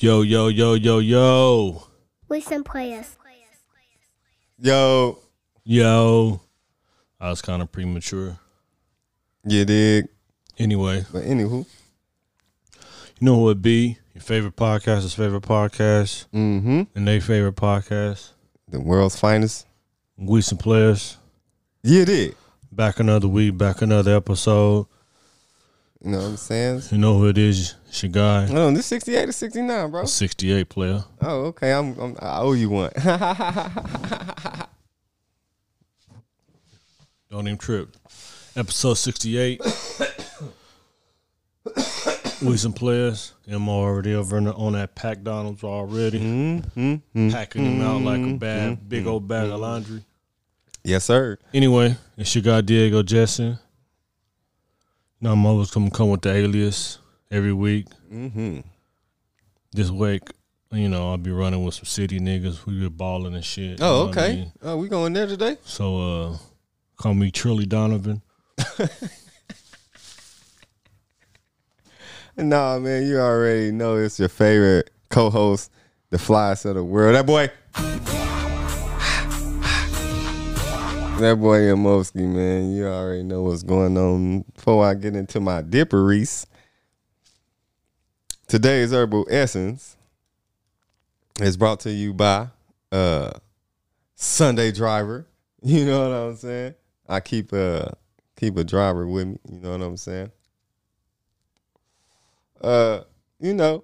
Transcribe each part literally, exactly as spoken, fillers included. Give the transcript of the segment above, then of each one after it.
Yo, yo, yo, yo, yo. Listen, players. Yo. Yo. I was kind of premature. You dig? Anyway. But anywho. You know who it be? Your favorite podcast, his favorite podcast. Mm-hmm. And their favorite podcast. The world's finest. We some players. Yeah, dig. Back another week, back another episode. You know what I'm saying? You know who it is. It's your guy. No, this sixty-eight or sixty-nine, bro. sixty-eight, player. Oh, okay. I'm, I'm, I owe you one. Don't even trip. Episode sixty-eight. We some players. M already over on that Pack Donald's already. Mm-hmm. Packing mm-hmm. him out like a bad, mm-hmm. big old bag mm-hmm. of laundry. Yes, sir. Anyway, it's your guy, Diego Jessen. Now, I'm always going to come with the alias every week. Mm-hmm. This week, you know, I'll be running with some city niggas. We be balling and shit. Oh, okay. I mean? uh, we going there today? So, uh, call me Trilly Donovan. Nah, man, you already know it's your favorite co-host, the flyest of the world. That boy. That boy Yamovsky, man, you already know what's going on. Before I get into my dipperies, today's Herbal Essence is brought to you by uh, Sunday Driver. You know what I'm saying? I keep a, keep a driver with me. You know what I'm saying? Uh, you know,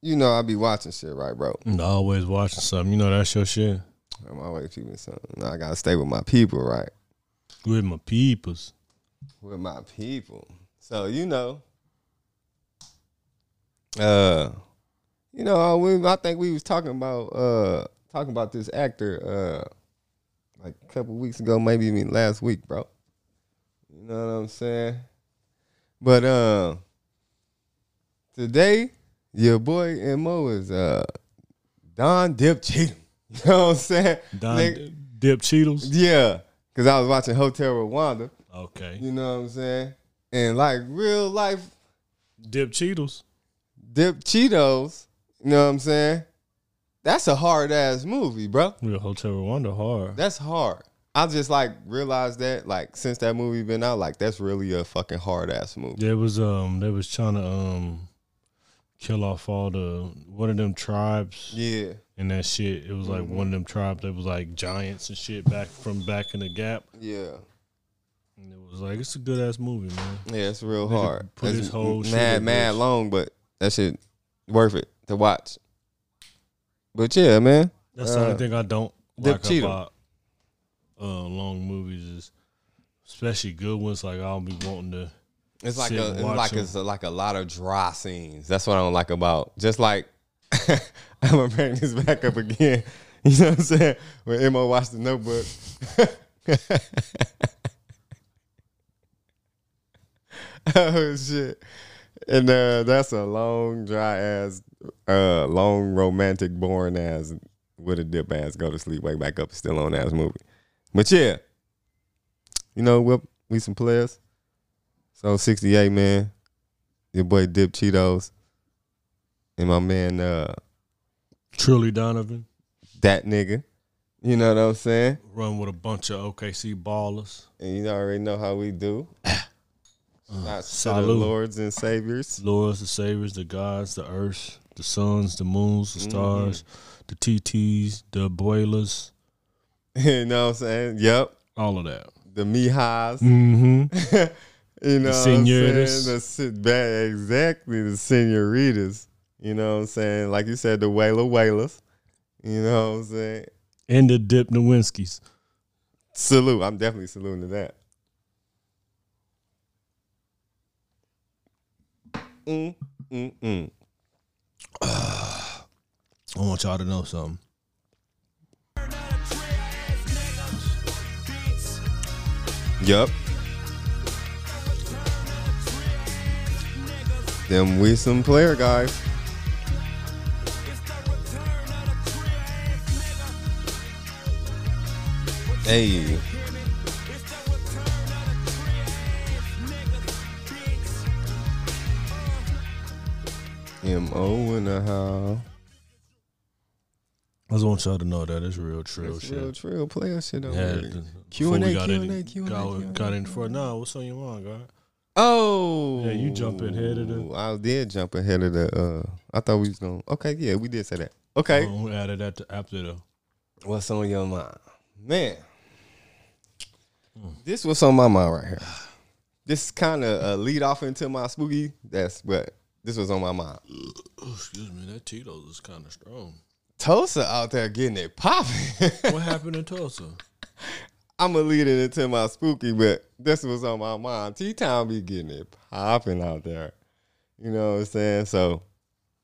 you know I be watching shit, right, bro? I'm always watching something. You know that's your shit. I'm always keeping something. I gotta stay with my people, right? With my peoples. With my people. So you know, uh, you know, we, I think we was talking about uh talking about this actor uh like a couple weeks ago, maybe even last week, bro. You know what I'm saying? But uh, today your boy M O is uh Don Dip Cheatham. You know what I'm saying? Don Nigga. Dip Cheetles? Yeah, because I was watching Hotel Rwanda. Okay. You know what I'm saying? And like real life. Dip Cheetles. Dip Cheetos. You know what I'm saying? That's a hard ass movie, bro. Real Hotel Rwanda hard. That's hard. I just like realized that like since that movie been out, like that's really a fucking hard ass movie. There was um they was trying to um kill off all the one of them tribes. Yeah. And that shit, it was like mm-hmm. one of them tribes that was like giants and shit back from back in the gap. Yeah. And it was like, it's a good ass movie, man. Yeah, it's real they hard. Put this whole mad, shit mad, mad long, but that shit worth it to watch. But yeah, man. That's uh, the only thing I don't like about uh, long movies is, especially good ones, like I'll be wanting to It's like, a, it's like it's a, like a lot of dry scenes. That's what I don't like about. Just like, I'm going to bring this back up again. You know what I'm saying? When M O watched The Notebook. Oh, shit. And uh, that's a long, dry-ass, uh, long, romantic, boring-ass, with a dip-ass, go-to-sleep, wake back up, still on-ass movie. But, yeah. You know, we we some players. So, sixty-eight, man. Your boy Dip Cheetos. And my man, uh, Trilly Donovan. That nigga. You know what I'm saying? Run with a bunch of O K C ballers. And you already know how we do. uh, Salute. The lords and saviors. Lords and saviors, the gods, the earth, the suns, the moons, the stars, mm-hmm. the T Ts, the abuelas. You know what I'm saying? Yep. All of that. The mihas. Mm-hmm. You know, the senoritas. The, exactly, the senoritas. You know what I'm saying? Like you said, the Wayla Waylas. You know what I'm saying? And the Dip Nowinskis. Salute. I'm definitely saluting to that. Mm, mm, mm. I want y'all to know something. Yup. Them we some player guys. Hey. M O in the house. I just want y'all to know that it's real trill it's shit. Real trill player shit over yeah, here. Q and A, Q and A, Q and A. Got in for now. What's on your mind, God? Oh. Yeah, you jump ahead of the. I did jump ahead of the. Uh, I thought we was going to. Okay, yeah, we did say that. Okay. Um, we added that to after, though. What's on your mind? Man. Mm. This was on my mind right here. This kind of uh, lead off into my spooky. That's what. This was on my mind. Excuse me. That Tito's is kind of strong. Tulsa out there getting it popping. What happened in Tulsa? I'm going to lead it into my spooky, but this was on my mind. T-Town be getting it popping out there. You know what I'm saying? So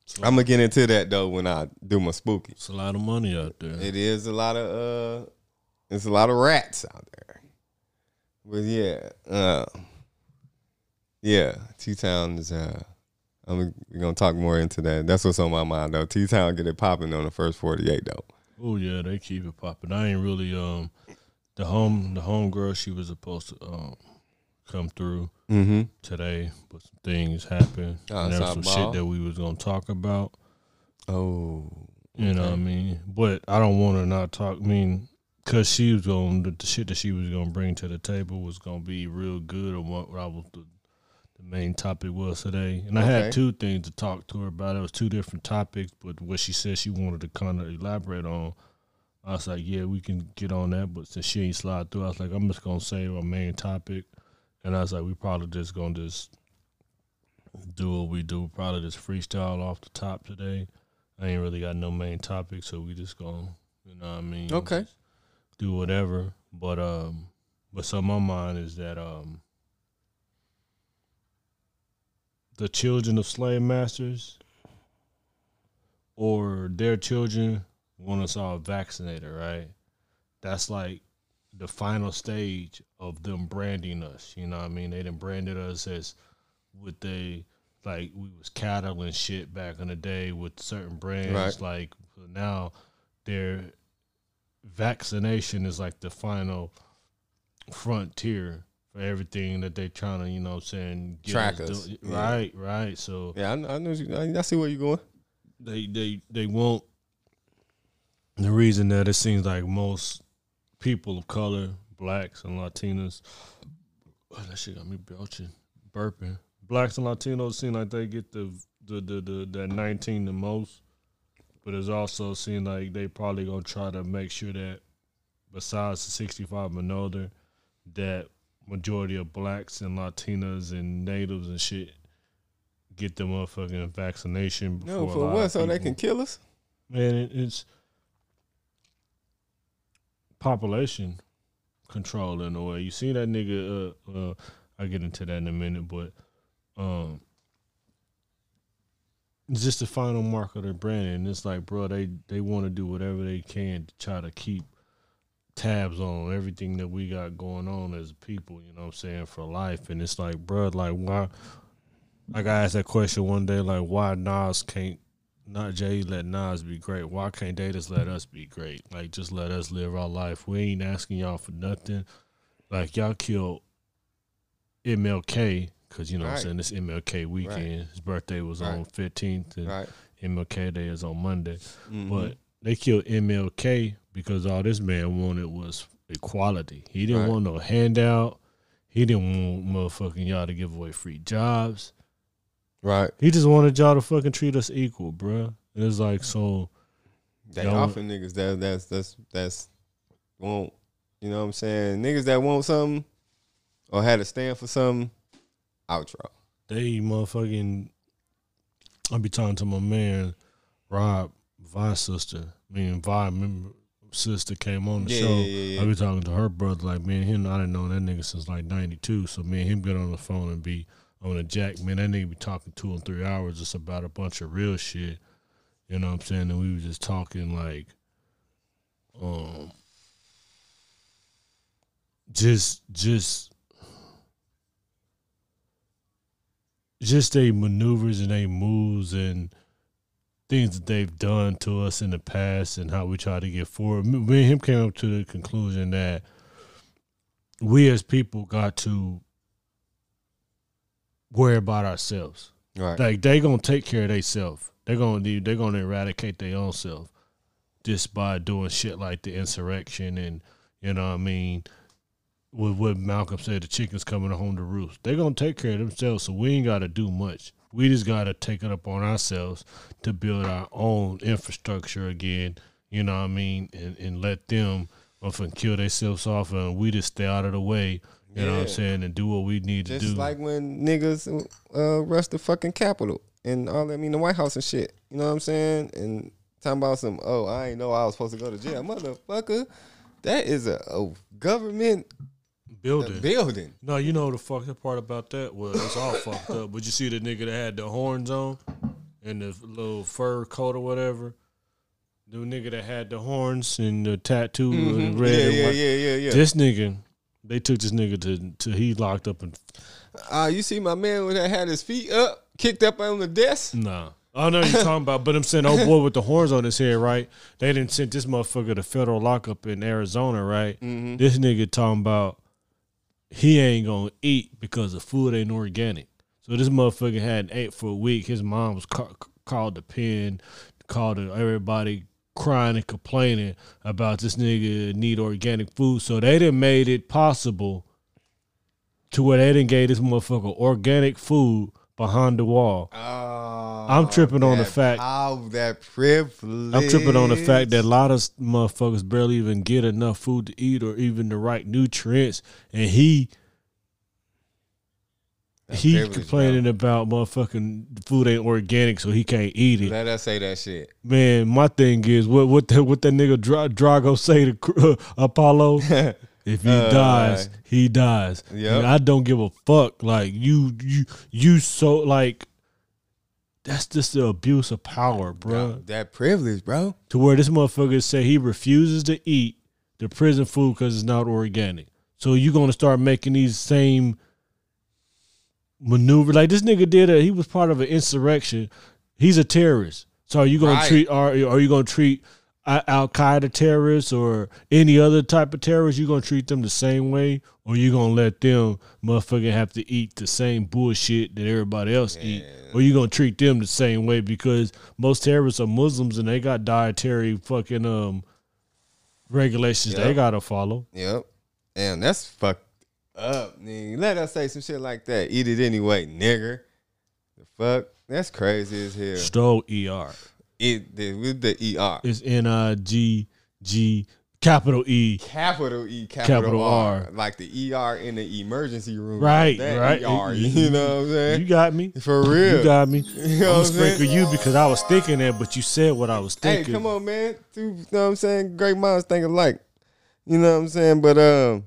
Slide. I'm going to get into that, though, when I do my spooky. It's a lot of money out there. It is a lot of, uh, it's a lot of rats out there. But, yeah. Uh, yeah, T-Town is, uh, I'm we're gonna talk more into that. That's what's on my mind though. T Town get it popping on the first forty eight though. Oh yeah, they keep it popping. I ain't really um the home the home girl she was supposed to um come through mm-hmm. today, but some things happened. Oh, and there was some ball. shit that we was gonna talk about. Oh, you okay. know what I mean. But I don't want to not talk. I mean, cause she was gonna the shit that she was gonna bring to the table was gonna be real good on what I was. Main topic was today, and okay. I had two things to talk to her about. It was two different topics, but what she said she wanted to kind of elaborate on, I was like, yeah, we can get on that, but since she ain't slide through, I was like, I'm just going to save our main topic, and I was like, we probably just going to just do what we do, probably just freestyle off the top today. I ain't really got no main topic, so we just going to, you know what I mean? Okay. Do whatever, but um, what's on my mind is that um. the children of slave masters or their children want us all vaccinated, right? That's like the final stage of them branding us. You know what I mean? They done branded us as what they, like we was cattle and shit back in the day with certain brands. Right. Like now their vaccination is like the final frontier for everything that they trying to, you know what I'm saying? Track us. Do, right, yeah. right. So yeah, I know, I, know you, I see where you're going. They they they won't. The reason that it seems like most people of color, blacks and Latinas, oh, that shit got me belching, burping. Blacks and Latinos seem like they get the the the, the that nineteen the most, but it's also seem like they probably gonna try to make sure that besides the sixty-five and older, that majority of blacks and Latinas and natives and shit get the motherfucking vaccination. Before no, for what? So they can kill us? Man, it, it's population control in a way. You see that nigga, uh, uh, I'll get into that in a minute, but um, it's just the final mark of their brand. And it's like, bro, they, they want to do whatever they can to try to keep tabs on everything that we got going on as people, you know what I'm saying, for life. And it's like, bro, like, why? Like, I asked that question one day, like, why Nas can't, not Jay, let Nas be great? Why can't they just let us be great? Like, just let us live our life. We ain't asking y'all for nothing. Like, y'all killed M L K, because, you know right. what I'm saying, this M L K weekend. Right. His birthday was right. on fifteenth, and right. M L K Day is on Monday. Mm-hmm. But they killed M L K because all this man wanted was equality. He didn't right. want no handout. He didn't want motherfucking y'all to give away free jobs. Right. He just wanted y'all to fucking treat us equal, bro. And it's like, so. They often niggas that that's that's that's won't, you know what I'm saying? Niggas that want something or had to stand for something, outro. They motherfucking, I be talking to my man, Rob, Vi's sister. I mean, Vi, remember, sister came on the yeah, show. Yeah, yeah, yeah. I be talking to her brother, like, me and him, I didn't know that nigga since like ninety-two. So me and him get on the phone and be on the jack. Man, that nigga be talking two and three hours just about a bunch of real shit. You know what I'm saying? And we was just talking like, um, just, just, just they maneuvers and they moves and things that they've done to us in the past and how we try to get forward. Me and him came up to the conclusion that we as people got to worry about ourselves. Right. Like, they gonna take care of themselves. They're gonna do. They're gonna eradicate their own self just by doing shit like the insurrection and, you know what I mean, with what Malcolm said, the chickens coming home to roost. They're gonna take care of themselves, so we ain't gotta do much. We just gotta take it up on ourselves to build our own infrastructure again. You know what I mean, and and let them often kill themselves off, and we just stay out of the way. You yeah. know what I'm saying, and do what we need just to do. Just like when niggas uh, rushed the fucking Capitol and all that, I mean, the White House and shit. You know what I'm saying? And talking about some, oh, I ain't know I was supposed to go to jail. Motherfucker, that is a, a government building. A building. No, you know the fucked up part about that was it's all fucked up. But you see the nigga that had the horns on and the little fur coat or whatever. The nigga that had the horns and the tattoo mm-hmm. and red. Yeah, and yeah, yeah, yeah, yeah. This nigga... They took this nigga to, to he locked up and. Ah, uh, you see my man when that had his feet up, kicked up on the desk. Nah, I don't know what you're talking about, but I'm saying, oh boy, with the horns on his head, right? They didn't send this motherfucker to federal lockup in Arizona, right? Mm-hmm. This nigga talking about he ain't gonna eat because the food ain't organic. So this motherfucker hadn't ate for a week. His mom was ca- called the pen, called everybody. Crying and complaining about this nigga need organic food. So they done made it possible to where they done gave this motherfucker organic food behind the wall. Oh, I'm tripping that, on the fact. Oh, that privilege. I'm tripping on the fact that a lot of motherfuckers barely even get enough food to eat or even the right nutrients. And he that he complaining bro. about motherfucking food ain't organic, so he can't eat it. Let us say that shit, man. My thing is, what what the, what that nigga Dra- Drago say to uh, Apollo? If he uh, dies, right. he dies. Yep. I don't give a fuck. Like you, you, you. So like, that's just the abuse of power, bro. That, that privilege, bro. To where this motherfucker say he refuses to eat the prison food because it's not organic. So you gonna start making these same. Maneuver like this nigga did a, he was part of an insurrection. He's a terrorist. So are you gonna right. treat are, are you gonna treat Al Qaeda terrorists or any other type of terrorists? You gonna treat them the same way, or you gonna let them motherfucking have to eat the same bullshit that everybody else yeah. eat, or you gonna treat them the same way because most terrorists are Muslims and they got dietary fucking um regulations yep. they gotta follow. Yep, and that's fucked. Up, nigga. Let us say some shit like that. Eat it anyway, nigga. The fuck? That's crazy as hell. Stroll E R. It the, with the E R. It's N I G G capital E. Capital E, capital, capital R. R. Like the E R in the emergency room. Right, like right. E R, you know what I'm saying? You got me. For real. You got me. You know I'm going to sprinkle you because I was thinking that, but you said what I was thinking. Hey, come on, man. You know what I'm saying? Great minds think alike. You know what I'm saying? But, um,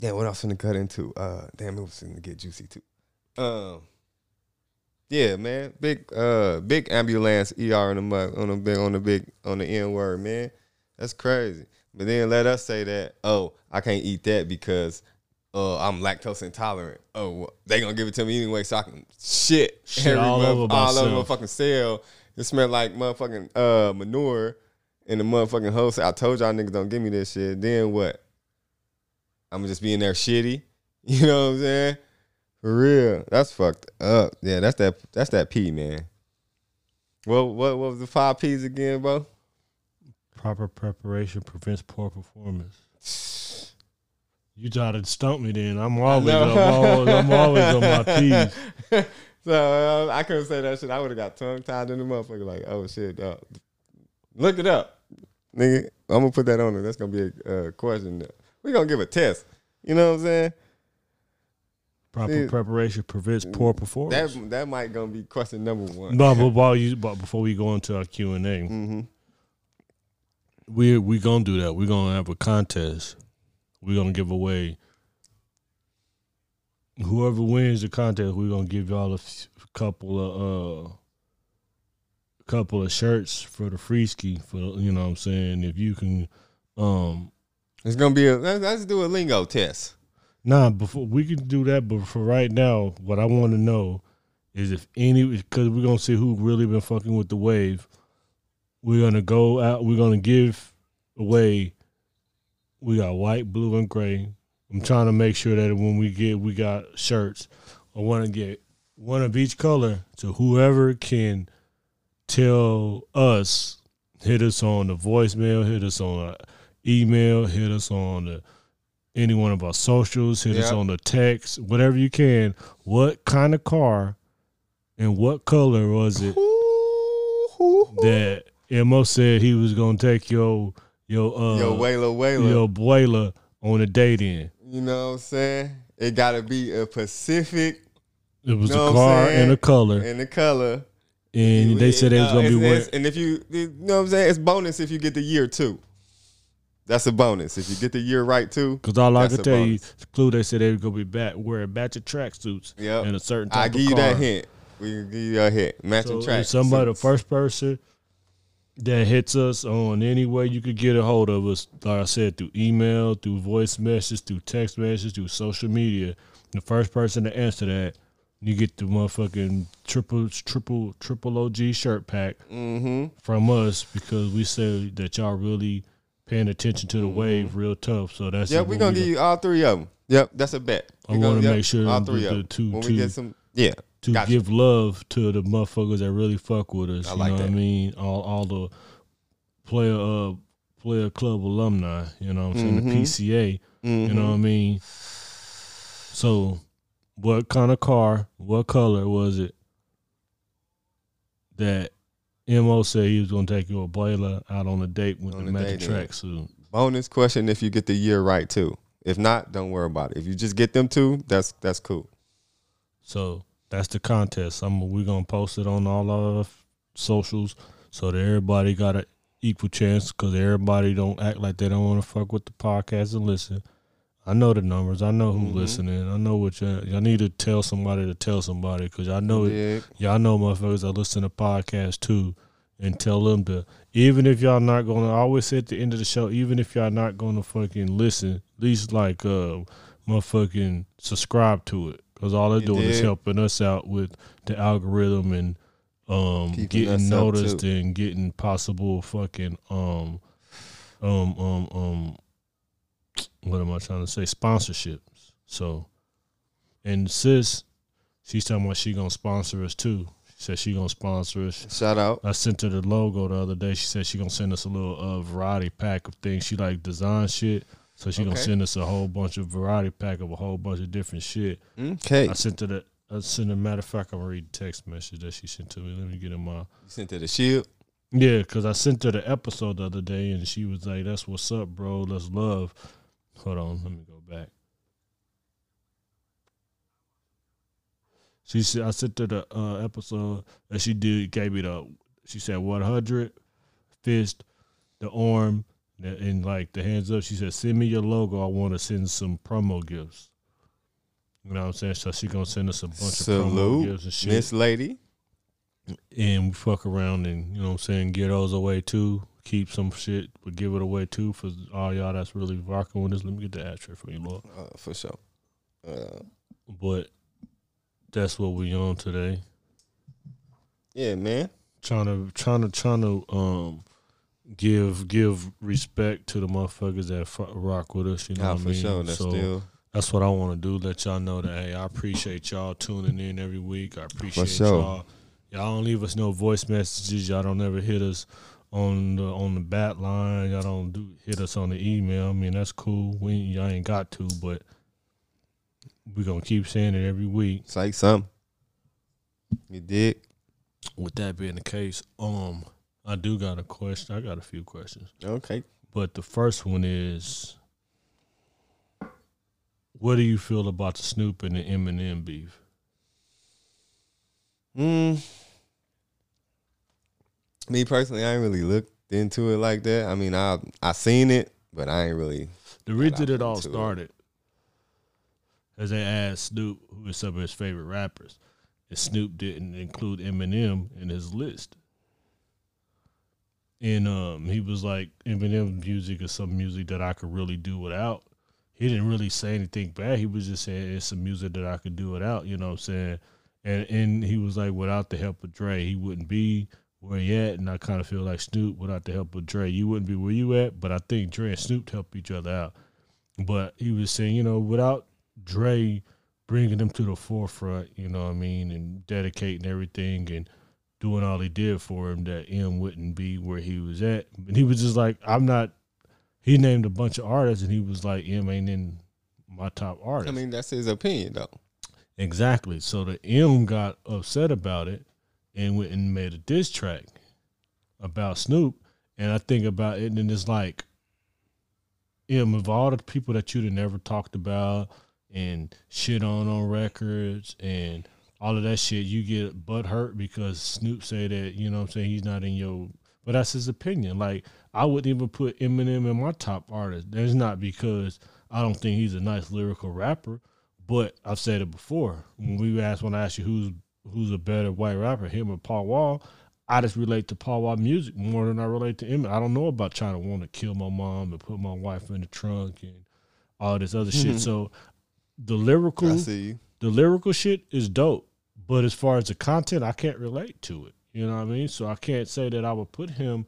damn, what else I'm gonna cut into? Uh, damn, it was gonna get juicy too. Um, yeah, man, big, uh, big ambulance E R on the mug on the big on the big on the N word, man. That's crazy. But then let us say that. Oh, I can't eat that because uh, I'm lactose intolerant. Oh, well, they gonna give it to me anyway, so I can shit, shit every all month, over all over motherfucking cell. It smelled like motherfucking uh manure in the motherfucking host. I told y'all niggas don't give me this shit. Then what? I'm just being there shitty. You know what I'm saying? For real. That's fucked up. Yeah, that's that that's that P, man. Well, what what was the five P's again, bro? Proper preparation prevents poor performance. You tried to stump me then. I'm always up, always, I'm always on my P's. So uh, I couldn't say that shit. I would have got tongue tied in the motherfucker like, oh shit, dog. Look it up. Nigga, I'm gonna put that on there. That's gonna be a uh, question though. We're going to give a test. You know what I'm saying? Proper See, preparation prevents poor performance. That that might going to be question number one. No, but, while you, but before we go into our Q and A, mm-hmm. we're we going to do that. We're going to have a contest. We're going to give away. Whoever wins the contest, we're going to give y'all a couple of uh, couple of shirts for the Freeski. For, you know what I'm saying? If you can... um. It's gonna be a let's, let's do a lingo test. Nah, before we can do that, but for right now, what I want to know is if any, because we're gonna see who really been fucking with the wave. We're gonna go out. We're gonna give away. We got white, blue, and gray. I'm trying to make sure that when we get, we got shirts. I want to get one of each color to whoever can tell us. Hit us on the voicemail, hit us on the email, hit us on the, any one of our socials, hit yep. us on the text, whatever you can. What kind of car and what color was it that M O said he was going to take your your uh your Wayla Wayla your Wayla on a date in? You know what I'm saying? It got to be a Pacific. It was a car and a color. And a color. And we, they said they was going to be one. And if you, you know what I'm saying, it's bonus if you get the year too. That's a bonus. If you get the year right too. Because all I can tell bonus. you, Clue, they said they were going to be back wearing a batch of tracksuits yep. and a certain type I'll of car. I give you that hint. We can give you that hint. Matching so tracksuits. Somebody, the first person that hits us on any way you could get a hold of us, like I said, through email, through voice message, through text message, through social media, the first person to answer that, you get the motherfucking triple triple triple O G shirt pack mm-hmm. from us, because we say that y'all really paying attention to the wave real tough. So that's yeah, we're gonna we give you all three of them. Yep, that's a bet. I want to make sure all three of them. To, when we to, get some, yeah, to gotcha. give love to the motherfuckers that really fuck with us. I you like know that. what I mean? All all the player uh player club alumni. You know what I'm saying? Mm-hmm. The P C A. Mm-hmm. You know what I mean? So. What kind of car, what color was it that M O said he was going to take your Blayla out on a date with the magic tracksuit? Bonus question if you get the year right, too. If not, don't worry about it. If you just get them two, that's that's cool. So that's the contest. I'm, we're going to post it on all our socials so that everybody got an equal chance, because everybody don't act like they don't want to fuck with the podcast and listen. I know the numbers. I know who's mm-hmm. listening. I know what y'all, y'all need to tell somebody to tell somebody, because y'all know it, y'all know motherfuckers that listen to podcasts too, and tell them to, even if y'all not going to, I always say at the end of the show, even if y'all not going to fucking listen, at least like uh, motherfucking subscribe to it, because all they're doing is helping us out with the algorithm and um, getting noticed and getting possible fucking um um um um. What am I trying to say? Sponsorships. So, and sis, she's talking about she gonna sponsor us too. She said she gonna sponsor us. Shout out. I sent her the logo the other day. She said she gonna send us a little uh, variety pack of things. She like design shit, so she okay. gonna send us a whole bunch of variety pack of a whole bunch of different shit. Okay. I sent her the. I sent her. Matter of fact, I'm gonna read the text message that she sent to me. Let me get in my. You sent her the shield. Yeah, because I sent her the episode the other day, and she was like, "That's what's up, bro. Let's love." Hold on, let me go back. She said, I sent her the uh, episode that she did, gave me the, she said, one hundred, fist, the arm, and, and like the hands up. She said, send me your logo. I want to send some promo gifts. You know what I'm saying? So she going to send us a bunch Salute, of promo gifts and shit. Miss Lady. And we fuck around and, you know what I'm saying, get those away too. Keep some shit, but give it away too for all y'all that's really rocking with us. Let me get the ashtray for you, Lord. Uh, for sure. Uh, but that's what we on today. Yeah, man. Trying to, trying to, trying to um, give give respect to the motherfuckers that f- rock with us. You know nah, what I mean? For sure. That's so still. That's what I want to do. Let y'all know that hey, I appreciate y'all tuning in every week. I appreciate for sure. y'all. Y'all don't leave us no voice messages. Y'all don't ever hit us. On the on the bat line, y'all don't do hit us on the email. I mean, that's cool. We y'all ain't got to, but we gonna keep saying it every week. It's like something. You dig? With that being the case, um, I do got a question. I got a few questions. Okay. But the first one is, what do you feel about the Snoop and the Eminem beef? Hmm. Me personally, I ain't really looked into it like that. I mean, I I seen it, but I ain't really. The reason it all started is they asked Snoop who is some of his favorite rappers, and Snoop didn't include Eminem in his list. And um, he was like, Eminem music is some music that I could really do without. He didn't really say anything bad. He was just saying it's some music that I could do without. You know what I'm saying? And and he was like, without the help of Dre, he wouldn't be where he at, and I kind of feel like Snoop, without the help of Dre, you wouldn't be where you at, but I think Dre and Snoop helped each other out. But he was saying, you know, without Dre bringing them to the forefront, you know what I mean, and dedicating everything and doing all he did for him, that M wouldn't be where he was at. And he was just like, I'm not, he named a bunch of artists and he was like, M ain't in my top artists. I mean, that's his opinion though. Exactly. So the M got upset about it and went and made a diss track about Snoop. And I think about it and it's like, M, of all the people that you'd have never talked about and shit on on records and all of that shit, you get butt hurt because Snoop said that, you know what I'm saying, he's not in your, but that's his opinion. Like, I wouldn't even put Eminem in my top artist. That's not because I don't think he's a nice lyrical rapper, but I've said it before. When we asked, when I asked you who's who's a better white rapper, him or Paul Wall, I just relate to Paul Wall music more than I relate to Eminem. I don't know about trying to want to kill my mom and put my wife in the trunk and all this other mm-hmm. shit. So the lyrical, I see. the lyrical shit is dope. But as far as the content, I can't relate to it. You know what I mean? So I can't say that I would put him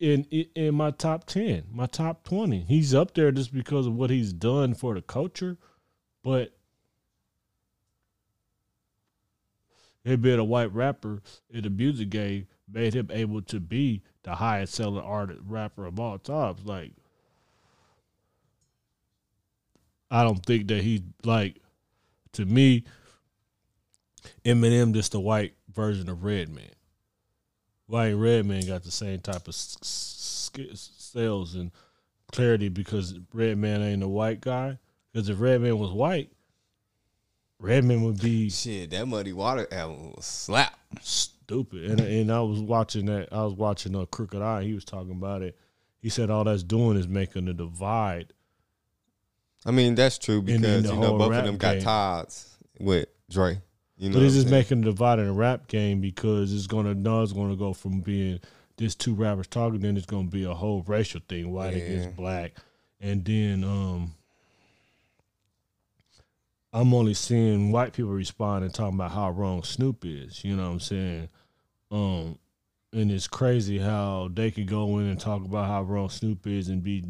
in in my top ten, my top twenty. He's up there just because of what he's done for the culture. But him being a white rapper in the music game made him able to be the highest selling artist rapper of all time. Like, I don't think that he's like, to me, Eminem just the white version of Redman. White Redman got the same type of sales and clarity because Redman ain't a white guy. Because if Redman was white, Redman would be shit. That Muddy Water album was slap stupid. And and I was watching that. I was watching a Crooked Eye. He was talking about it. He said all that's doing is making a divide. I mean, that's true because the you know both of them got ties with Dre. You know but it's just making a divide in the rap game because it's gonna no, it's gonna go from being just two rappers talking, then it's gonna be a whole racial thing, white yeah. against black, and then um, I'm only seeing white people respond and talking about how wrong Snoop is. You know what I'm saying? Um, and it's crazy how they could go in and talk about how wrong Snoop is and be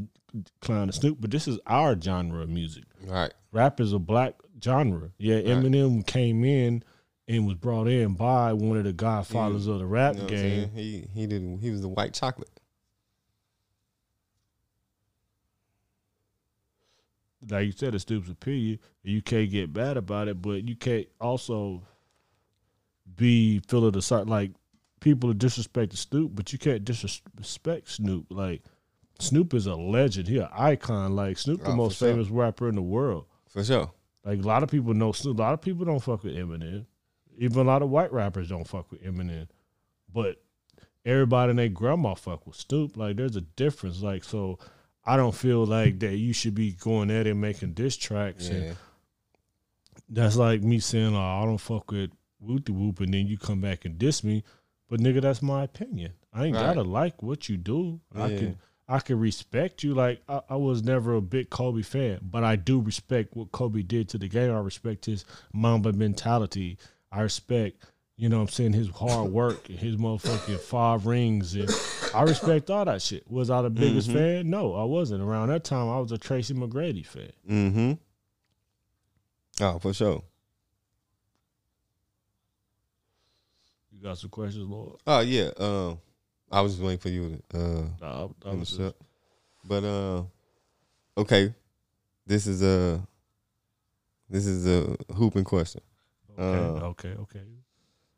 clowning Snoop, but this is our genre of music. Right, rap is a black genre. Yeah, right. Eminem came in and was brought in by one of the godfathers he, of the rap you know game. He he didn't he was the white chocolate. Like you said, it's Snoop's opinion. You can't get bad about it, but you can't also be feel of the side. Like people are disrespecting Snoop, but you can't disrespect Snoop. Like Snoop is a legend. He an icon. Like Snoop, oh, the most sure. famous rapper in the world. For sure. Like, a lot of people know Snoop. A lot of people don't fuck with Eminem. Even a lot of white rappers don't fuck with Eminem. But everybody and their grandma fuck with Snoop. Like, there's a difference. Like, so I don't feel like that you should be going at it making diss tracks. Yeah. And that's like me saying, oh, I don't fuck with Wooty Whoop, and then you come back and diss me. But, nigga, that's my opinion. I ain't right. got to like what you do. Yeah. I can... I can respect you. Like, I, I was never a big Kobe fan, but I do respect what Kobe did to the game. I respect his Mamba mentality. I respect, you know what I'm saying, his hard work and his motherfucking five rings. And I respect all that shit. Was I the biggest mm-hmm. fan? No, I wasn't. Around that time, I was a Tracy McGrady fan. Mm-hmm. Oh, for sure. You got some questions, Lord? Oh, yeah. Um. I was just waiting for you to uh no, I, I was just... But uh okay. This is a this is a hooping question. Okay, uh, okay, okay.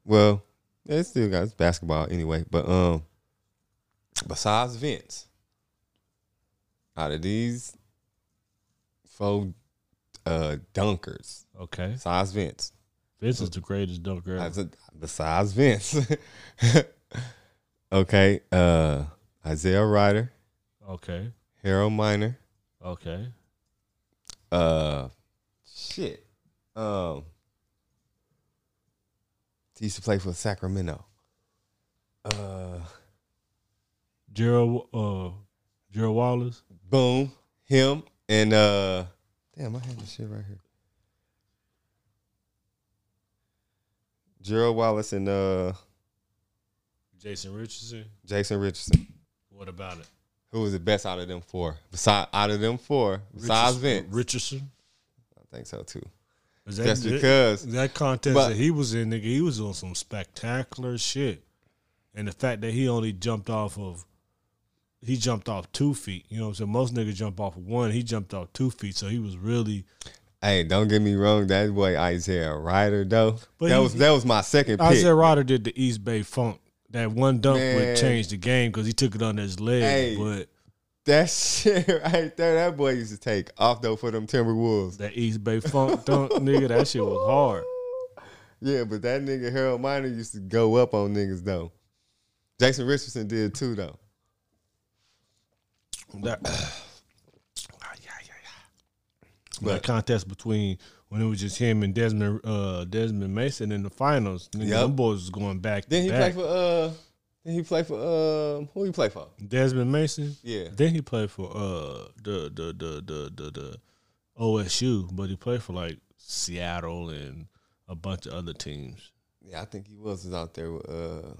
Well, it still got it's basketball anyway, but um besides Vince, out of these four uh dunkers. Okay. Besides Vince. Vince is the greatest dunker ever. Besides Vince. Okay, uh, Isaiah Ryder. Okay. Harold Miner. Okay. Uh, shit. Um, he used to play for Sacramento. Uh, Gerald. Uh, Gerald Wallace. Boom. Him and uh, damn, I have this shit right here. Gerald Wallace and uh. Jason Richardson. Jason Richardson. What about it? Who was the best out of them four? Besides, out of them four, besides Vince. Richardson? I think so, too. That, That's because that, that contest but, that he was in, nigga, he was on some spectacular shit. And the fact that he only jumped off of, he jumped off two feet. You know what I'm saying? Most niggas jump off of one. He jumped off two feet, so he was really. Hey, don't get me wrong. That boy Isaiah Ryder, though. But that he, was that was my second Isaiah pick. Isaiah Ryder did the East Bay Funk. That one dunk Man. would change the game because he took it under his leg. Hey, but that shit right there, that boy used to take off, though, for them Timberwolves. That East Bay Funk dunk, nigga, that shit was hard. Yeah, but that nigga Harold Miner used to go up on niggas, though. Jason Richardson did, too, though. That, oh, yeah, yeah, yeah. But that contest between when it was just him and Desmond uh, Desmond Mason in the finals, nigga, yep. them boys was going back. Then he back. played for uh, then he played for uh, who he played for? Desmond Mason. Yeah. Then he played for uh the the the the the, the O S U, but he played for like Seattle and a bunch of other teams. Yeah, I think he was out there with uh.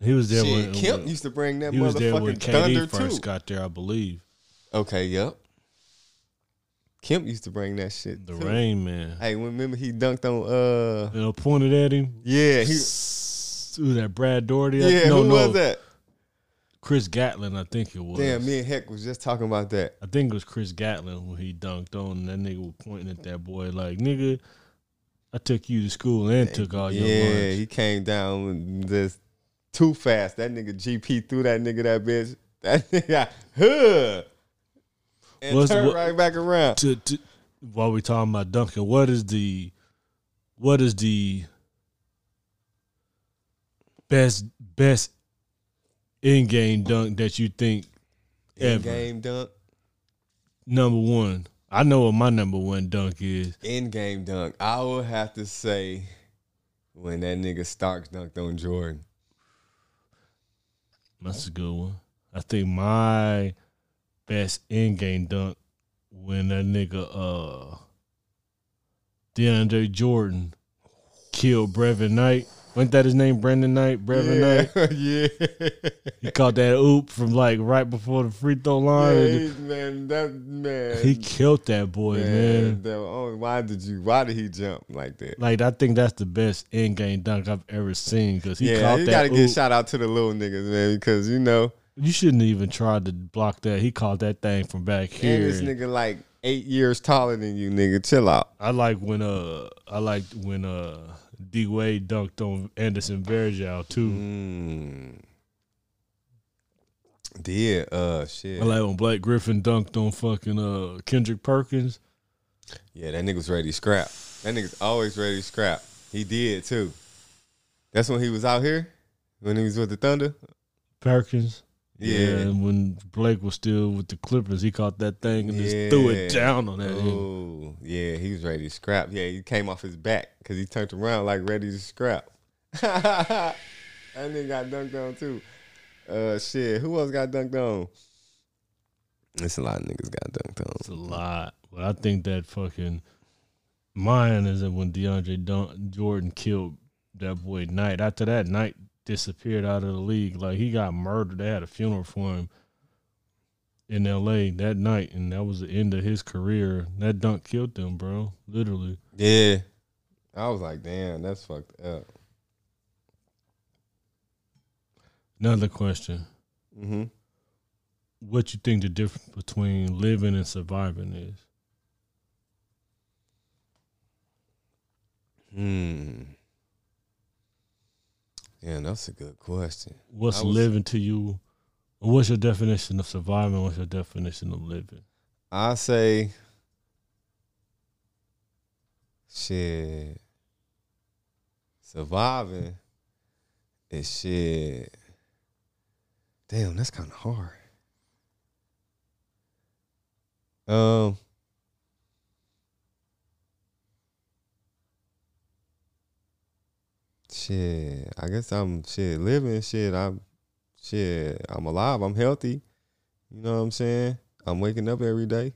He was there when Kemp used to bring that motherfucking thunder too. First got there, I believe. Okay, yep. Kemp used to bring that shit. The Rain Man. Hey, remember he dunked on uh, you know, pointed at him. Yeah, he was that Brad Daugherty. Yeah, no, who no. was that? Chris Gatlin, I think it was. Damn, me and Heck was just talking about that. I think it was Chris Gatlin when he dunked on, and that nigga was pointing at that boy like, nigga, I took you to school and took all your yeah, lunch. Yeah, he came down and just. Too fast. That nigga G P threw that nigga that bitch. That nigga, huh? And What's, turned what, right back around. To, to, while we talking about dunking, what is the, what is the best best in game dunk that you think in ever? In game dunk. Number one, I know what my number one dunk is. In game dunk, I would have to say when that nigga Starks dunked on Jordan. That's a good one. I think my best in-game dunk when that nigga uh, DeAndre Jordan killed Brevin Knight. Wasn't that his name, Brandon Knight? Brevin yeah. Knight? Yeah. He caught that oop from, like, right before the free throw line. Yeah, man, that, man. He killed that boy, man. man. That, oh, why did you, why did he jump like that? Like, I think that's the best in-game dunk I've ever seen. Cause he yeah, caught you that gotta oop. Get shout out to the little niggas, man, because, you know. You shouldn't even try to block that. He caught that thing from back here. And this nigga, like, eight years taller than you, nigga. Chill out. I like when, uh, I like when, uh. D Wade dunked on Anderson Varejao too. Mm. Did uh shit. I like when Blake Griffin dunked on fucking uh Kendrick Perkins. Yeah, that nigga's ready to scrap. That nigga's always ready to scrap. He did too. That's when he was out here when he was with the Thunder. Perkins. Yeah, yeah, and when Blake was still with the Clippers, he caught that thing and yeah. just threw it down on that. Oh, yeah, he was ready to scrap. Yeah, he came off his back because he turned around like ready to scrap. That nigga got dunked on too. Uh, shit, who else got dunked on? It's a lot of niggas got dunked on. It's a lot, but I think that fucking mine is that when DeAndre Dun- Jordan killed that boy Knight. After that, Knight disappeared out of the league. Like, he got murdered. They had a funeral for him in L A that night, and that was the end of his career. That dunk killed them, bro. Literally. Yeah. I was like, damn, that's fucked up. Another question. Mm-hmm. What you think the difference between living and surviving is? Hmm. Yeah, that's a good question. What's was, living to you? What's your definition of surviving? What's your definition of living? I say, shit, surviving is shit. Damn, that's kind of hard. Um, Shit, I guess I'm shit living. Shit, I'm shit. I'm alive. I'm healthy. You know what I'm saying? I'm waking up every day.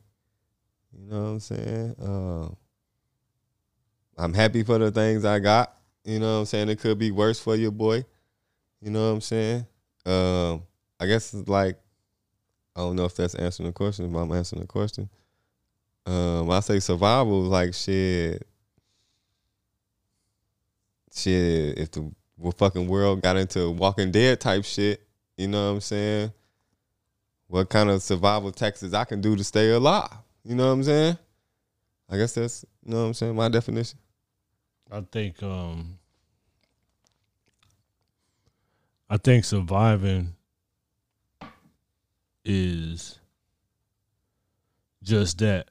You know what I'm saying? Uh, I'm happy for the things I got. You know what I'm saying? It could be worse for your boy. You know what I'm saying? Um, I guess it's like I don't know if that's answering the question, but I'm answering the question. Um, I say survival, like shit. shit, if the fucking world got into Walking Dead type shit, you know what I'm saying? What kind of survival tactics I can do to stay alive? You know what I'm saying? I guess that's, you know what I'm saying, my definition. I think, um, I think surviving is just that,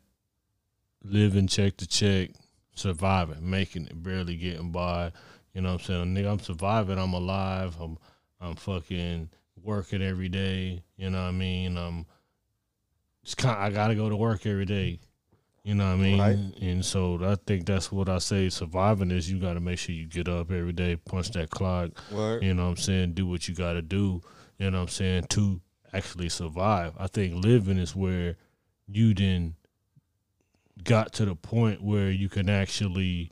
living check to check, surviving, making it, barely getting by. You know what I'm saying? Nigga, I'm surviving, I'm alive, I'm I'm fucking working every day, you know what I mean? Um, it's kind of, I gotta go to work every day, you know what I mean? Right. And so I think that's what I say, surviving is you gotta make sure you get up every day, punch that clock, right. You know what I'm saying, do what you gotta do, you know what I'm saying, to actually survive. I think living is where you then got to the point where you can actually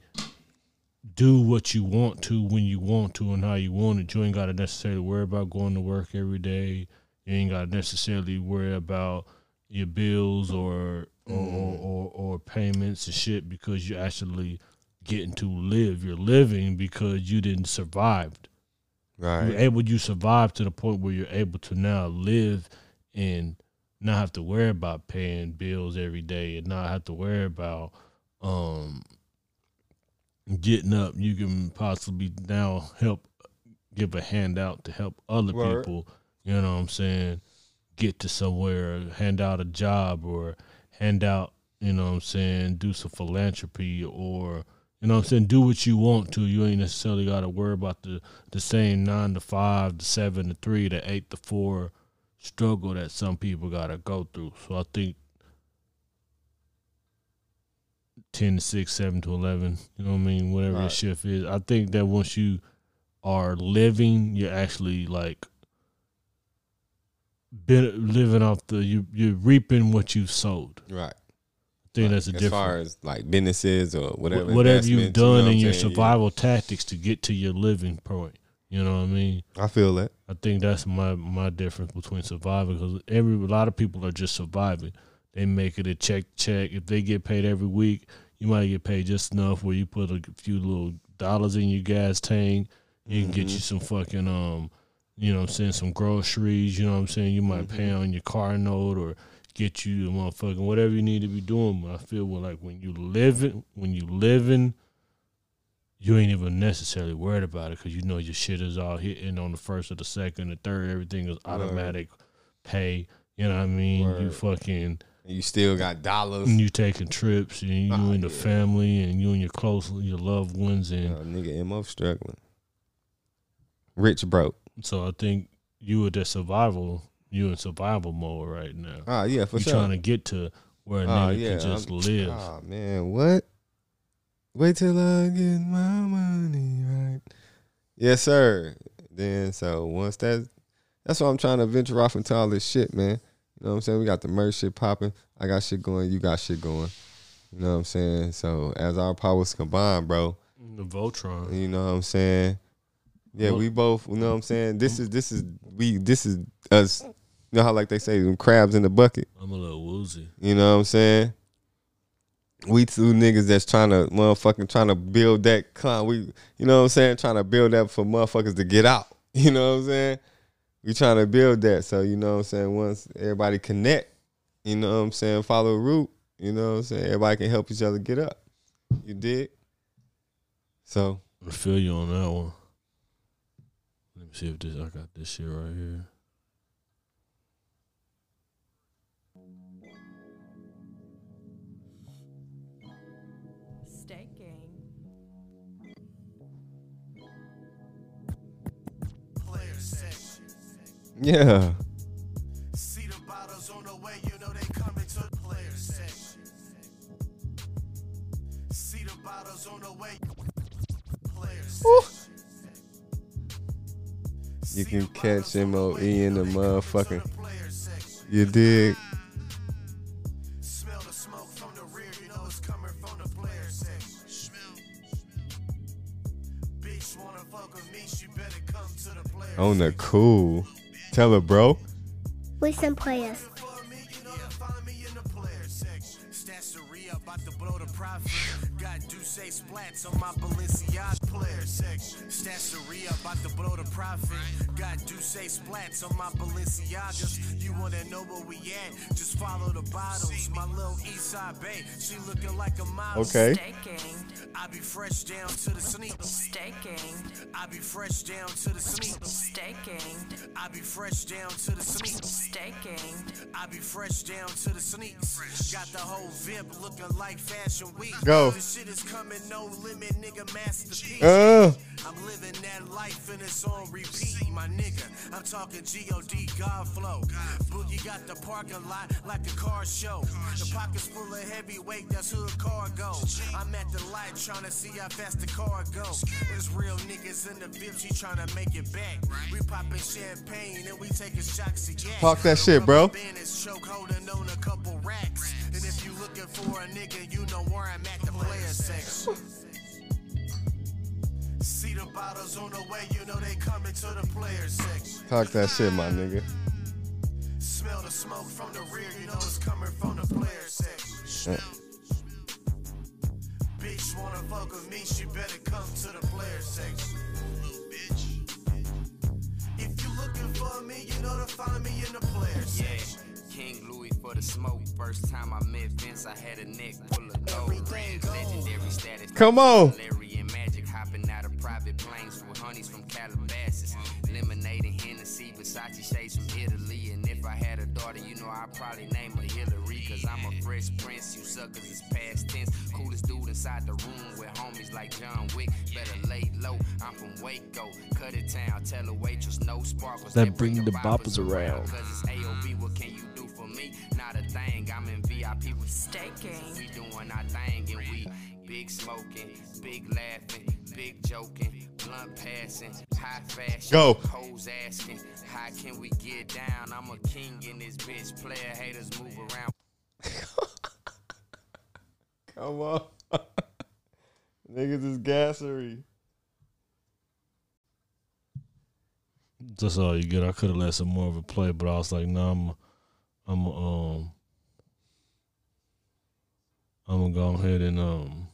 do what you want to when you want to and how you want it. You ain't got to necessarily worry about going to work every day. You ain't got to necessarily worry about your bills or or, mm-hmm. or, or or payments and shit because you're actually getting to live. You're living because you didn't survive. Right. You're able, you survived to the point where you're able to now live and not have to worry about paying bills every day and not have to worry about um getting up. You can possibly now help give a handout to help other Word. people, you know what I'm saying, get to somewhere, hand out a job or hand out, you know what I'm saying, do some philanthropy or, you know what I'm saying, do what you want to. You ain't necessarily got to worry about the, the same nine to five, the seven to three, the eight to four struggle that some people got to go through. So I think ten to six, seven to eleven, you know what I mean, whatever right. your shift is. I think that once you are living, you're actually like been living off the, you, you're reaping what you've sowed. Right. I think like, that's a difference. As far as like businesses or whatever. Wh- whatever you've done you know in your saying, survival yeah. tactics to get to your living point. You know what I mean? I feel that. I think that's my, my difference between surviving because every, a lot of people are just surviving. They make it a check check. If they get paid every week, you might get paid just enough where you put a few little dollars in your gas tank. You can mm-hmm. get you some fucking, um, you know what I'm saying, some groceries. You know what I'm saying? You might mm-hmm. pay on your car note or get you a motherfucking whatever you need to be doing. But I feel well, like when you living, when you living, you ain't even necessarily worried about it because you know your shit is all hitting on the first or the second or third. Everything is automatic Word. pay. You know what I mean? Word. You fucking... You still got dollars. And you taking trips, and you oh, and the yeah. family, and you and your close, your loved ones, and no, nigga, M O struggling, rich broke. So I think you are the survival. You in survival mode right now. Oh yeah, for you sure. You trying to get to where a nigga oh, yeah. can just I'm, live. Oh man, what? Wait till I get my money right. Yes, sir. Then so once that, that's why I'm trying to venture off into all this shit, man. You know what I'm saying? We got the merch shit popping. I got shit going. You got shit going. You know what I'm saying? So as our powers combine, bro. The Voltron. You know what I'm saying? Yeah, well, we both. You know what I'm saying? This is this is we. This is us. You know how like they say, them crabs in the bucket. I'm a little woozy. You know what I'm saying? We two niggas that's trying to motherfucking trying to build that climb. We, you know what I'm saying? Trying to build that for motherfuckers to get out. You know what I'm saying? We trying to build that. So, you know what I'm saying? Once everybody connect, you know what I'm saying? Follow a route, you know what I'm saying? Everybody can help each other get up. You dig? So. I feel you on that one. Let me see if this, I got this shit right here. Yeah. See the bottles on the way, you know they coming to the player section. See the bottles on the way, player section. You can catch M O E in the motherfucking. You dig? Smell the smoke from the rear, you know it's coming from the player section. Bitch wanna fuck with me, she better come to the player section. On the cool. Tell her, bro. We some players. Santeria, about to blow the profit. Got Duce splats on my Balenciaga player section. Santeria, about to blow the profit. Got Duce splats on my Balenciagas. You wanna know where we at? Just follow the bottles. My little Eastside babe, she looking like a model. Okay. I be fresh down to the sneakers. Staking. I be fresh down to the sneakers. Staking. I be fresh down to the sneakers. Staking. I be fresh down to the sneakers. Got the whole vip looking like Fashion Week. Go. This shit is coming, no limit, nigga, masterpiece. Uh. I'm living that life and it's on repeat, my nigga. I'm talking G O D, Godflow. Boogie got the parking lot like a car show. The pockets full of heavyweight, that's hood cargo. I'm at the light trying to see how fast the car goes. There's real niggas in the V I P, she trying to make it back. We popping champagne and we taking shots again. Talk that shit, bro. And if you looking for a nigga, you know where I'm at, the player section. See the bottles on the way, you know they coming to the player section. Talk that shit, my nigga. Smell the smoke from the rear, you know it's coming from the player section. Yeah. Bitch wanna fuck with me, she better come to the player section. Little bitch. If you looking for me, you know to find me in the player section. Yeah. King Louis for the smoke. First time I met Vince, I had a neck full of gold. Legendary status. Come on. Larry and Magic hopping out of private planes with honeys from Calabasas. Lemonade and Hennessy, Versace shades from Italy. And if I had a daughter, you know I'd probably name her Hillary. Cause I'm a fresh prince, you suckers is past tense. Coolest dude inside the room with homies like John Wick. Better lay low, I'm from Waco. Cut it town, tell a waitress no sparkles. That bring the boppers around. Cause it's A O B, what can you do? Me, not a thing. I'm in V I P with staking. We doing our thing and we big smoking, big laughing, big joking, blunt passing, high fashion. Go. Hoes asking, how can we get down? I'm a king in this bitch. Player haters move around. Come on, niggas is gassery. That's all you get. I could have let some more of it play, but I was like, nah, I'm. I'm um I'm gonna go ahead and um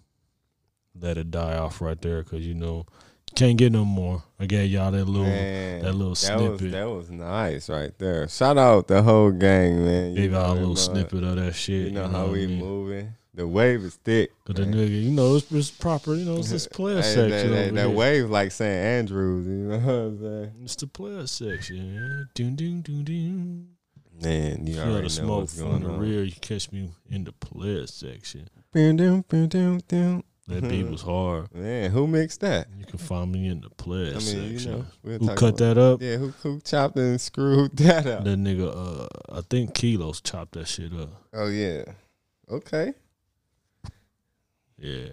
let it die off right there, cause you know can't get no more. I gave y'all that little man, that little that snippet. Was, that was nice right there. Shout out the whole gang, man. Gave y'all a little snippet of that shit. You know, you know how we I mean? moving. The wave is thick. Cause the nigga, you know, it's, it's proper. You know, it's this player hey, section. That, that, that wave like Saint Andrews. You know what I'm saying? It's the player section. Dun dun dun dun. Man, you already know smoke what's going on. The rear, you catch me in the player section. That beat was hard. Man, who mixed that? You can find me in the player I mean, section. You know, we'll who cut that up? Yeah, who, who chopped and screwed that up? That nigga, uh, I think Kilos chopped that shit up. Oh, yeah. Okay. Yeah.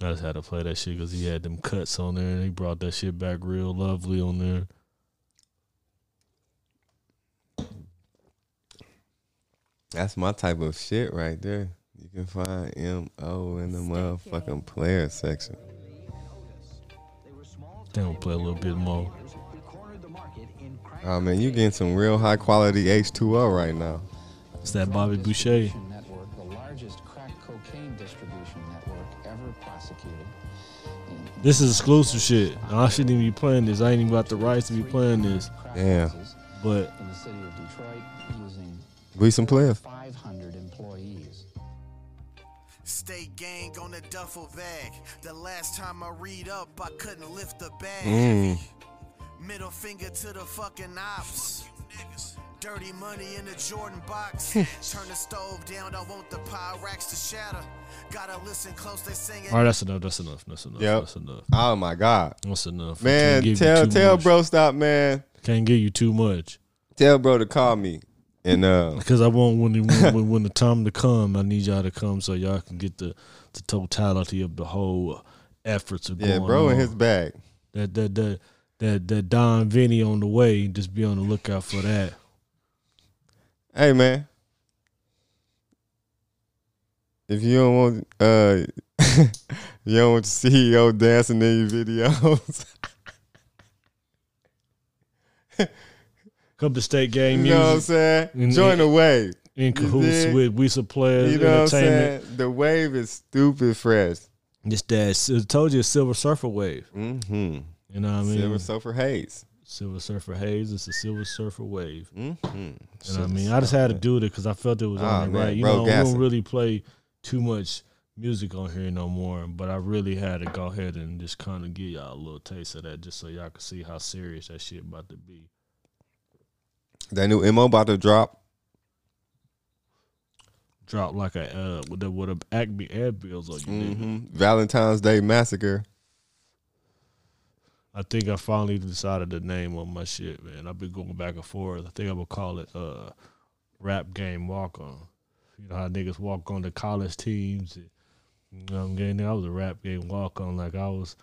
I just had to play that shit because he had them cuts on there, and he brought that shit back real lovely on there. That's my type of shit right there. You can find M O in the motherfucking player section. They don't play a little bit more. Oh man, you getting some real high quality H two O right now. It's that Bobby Boucher. Network, the largest crack cocaine distribution network ever prosecuted. This is exclusive shit. I shouldn't even be playing this. I ain't even got the rights to be playing this. Damn. But in the city of Detroit, using we some players. five hundred employees. State gang on the duffel bag. The last time I read up, I couldn't lift the bag. Mm. Middle finger to the fucking ops. Dirty money in the Jordan box. Turn the stove down. I want the Pyrex to shatter. Gotta listen close. They singing. All right, that's enough. That's enough. That's enough. Yep. That's enough. Oh my God. That's enough. Man, tell tell much. bro stop, man. Can't give you too much. Tell bro to call me. And uh, because I want when, when when the time to come, I need y'all to come so y'all can get the the totality of the whole efforts of yeah, going. Yeah, bro, on. in his bag. That that that that that Don Vinny on the way. Just be on the lookout for that. Hey man, if you don't want uh, you don't want your C E O dancing in your videos. Come to State Gang Music. You know what I'm saying? Join the wave. in cahoots with We Suppliers. You know what I'm saying? The wave is stupid fresh. It's that, I told you, a Silver Surfer wave. Mm-hmm. You know what I mean? Silver Surfer haze. Silver Surfer haze. It's a Silver Surfer wave. Mm-hmm. You know what I mean? I just had to do it because I felt it was oh, on the right. You Bro, know, we don't really play too much music on here no more, but I really had to go ahead and just kind of give y'all a little taste of that just so y'all could see how serious that shit about to be. That new M O about to drop. Drop like a uh with the with a Acme ad bills on you. Mm-hmm. Valentine's Day Massacre. I think I finally decided the name on my shit, man. I've been going back and forth. I think I'm gonna call it uh Rap Game Walk On. You know how niggas walk on the college teams. You know what I'm getting there? I was a rap game walk on, like I was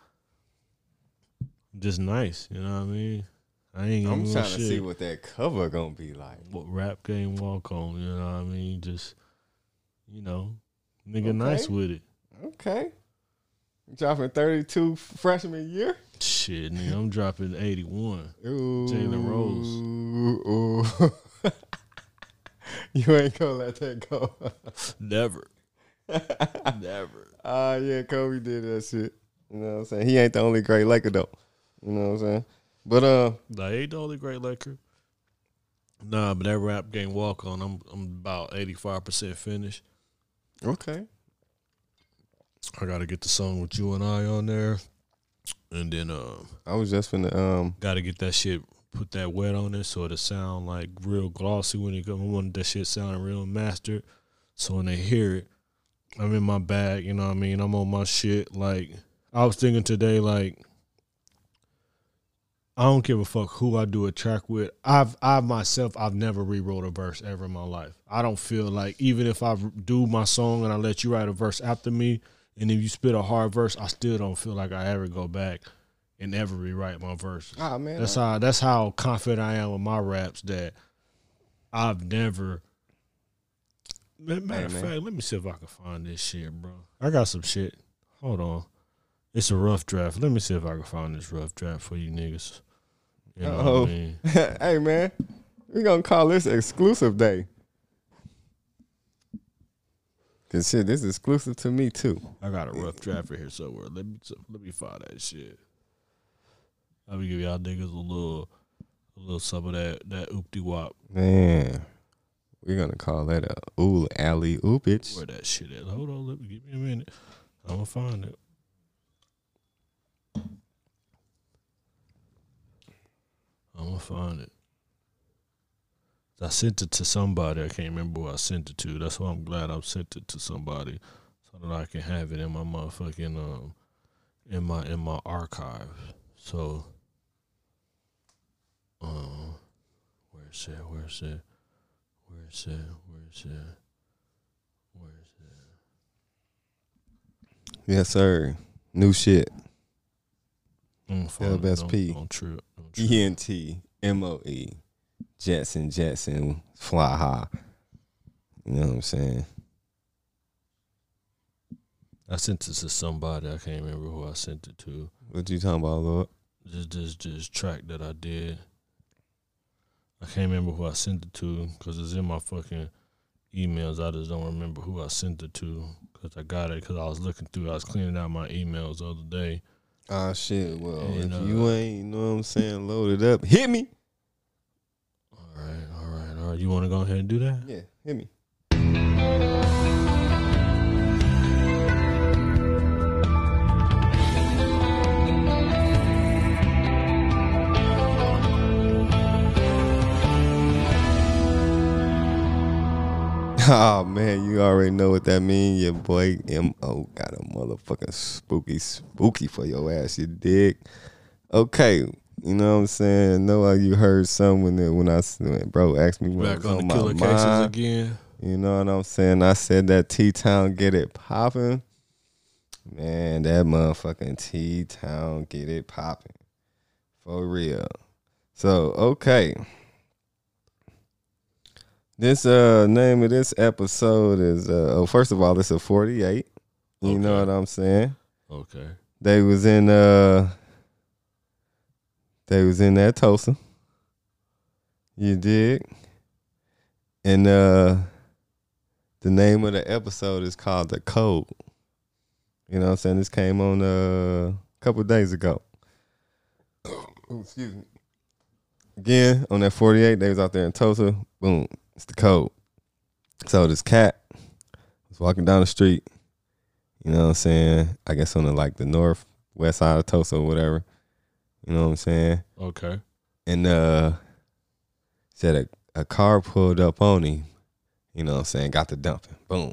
just nice, you know what I mean? I ain't I'm trying shit. to see what that cover gonna be like. What Rap Game Walk On, you know what I mean? Just, you know, nigga okay. nice with it. Okay. You dropping thirty-two freshman year? Shit, nigga, I'm dropping eighty-one. Ooh. Taylor Rose. Ooh. Ooh. You ain't gonna let that go. Never. Never. Ah, uh, yeah, Kobe did that shit. You know what I'm saying? He ain't the only great Laker, though. You know what I'm saying? But uh, I ain't the only great Laker. Nah, but that Rap Game Walk On, I'm I'm about eighty five percent finished. Okay. I gotta get the song with you and I on there, and then um, I was just finna um, gotta get that shit, put that wet on it so it'll sound like real glossy when it comes. I want that shit sounding real mastered, so when they hear it, I'm in my bag. You know what I mean? I'm on my shit. Like I was thinking today, like, I don't give a fuck who I do a track with. I've, I myself, I've never rewrote a verse ever in my life. I don't feel like, even if I do my song and I let you write a verse after me, and if you spit a hard verse, I still don't feel like I ever go back and ever rewrite my verses. Oh, man. That's how, that's how confident I am with my raps, that I've never. Matter hey, of fact, let me see if I can find this shit, bro. I got some shit. Hold on. It's a rough draft. Let me see if I can find this rough draft for you niggas. You know Uh-oh. what I mean? Hey, man, we gonna call this exclusive day. Cause shit, this is exclusive to me too. I got a rough draft right here somewhere. Let me let me find that shit. Let me give y'all niggas a little, a little some of that that oopty wop. Man, we're gonna call that a ool alley oopage. Where that shit at? Hold on, let me give me a minute. I'm gonna find it. I'm gonna find it. I sent it to somebody. I can't remember who I sent it to. That's why I'm glad I sent it to somebody, so that I can have it in my motherfucking um, in my in my archive. So, um, where is it? Where is it? Where is it? Where is it? Where is it? Yes, sir. New shit. L B S P, don't trip, don't trip. E N T, M O E, Jetson, Jetson, fly high. You know what I'm saying? I sent it to somebody. I can't remember who I sent it to. What you talking about, Lord? Just this, this track that I did. I can't remember who I sent it to because it's in my fucking emails. I just don't remember who I sent it to because I got it because I was looking through. I was cleaning out my emails the other day. Ah, uh, shit, well, and, uh, if you ain't, you know what I'm saying, loaded up, hit me. All right, all right, all right. You want to go ahead and do that? Yeah, hit me. Oh, man, you already know what that means. Your boy M O got a motherfucking spooky, spooky for your ass, you dig? Okay, you know what I'm saying? No, like you heard something when I said, bro, ask me what was on my mind. Back on the killer cases again. You know what I'm saying? I said that T-Town Get It Poppin'. Man, that motherfucking T-Town Get It Poppin'. For real. So, okay. This uh name of this episode is uh oh, first of all, it's a forty-eight. You okay. know what I'm saying? Okay. They was in uh they was in that Tulsa. You dig? And uh The name of the episode is called The Code. You know what I'm saying? This came on uh, a couple of days ago. Excuse me. Again, on that forty-eight, they was out there in Tulsa. Boom. It's The Code. So this cat was walking down the street. You know what I'm saying? I guess on the, like, the northwest side of Tulsa or whatever. You know what I'm saying? Okay. And uh, said a, a car pulled up on him. You know what I'm saying? Got the dumping. Boom.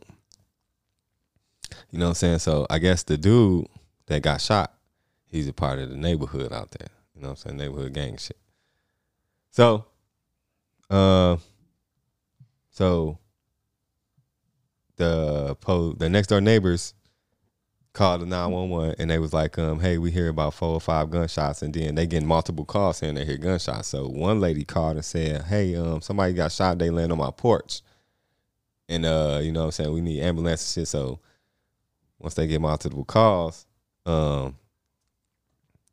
You know what I'm saying? So I guess the dude that got shot, he's a part of the neighborhood out there. You know what I'm saying? Neighborhood gang shit. So, uh, so the po- the next door neighbors called the nine one one and they was like, um, hey, we hear about four or five gunshots, and then they getting multiple calls saying they hear gunshots. So one lady called and said, hey, um, somebody got shot. They land on my porch. And, uh, you know what I'm saying, we need ambulance and shit. So once they get multiple calls, um,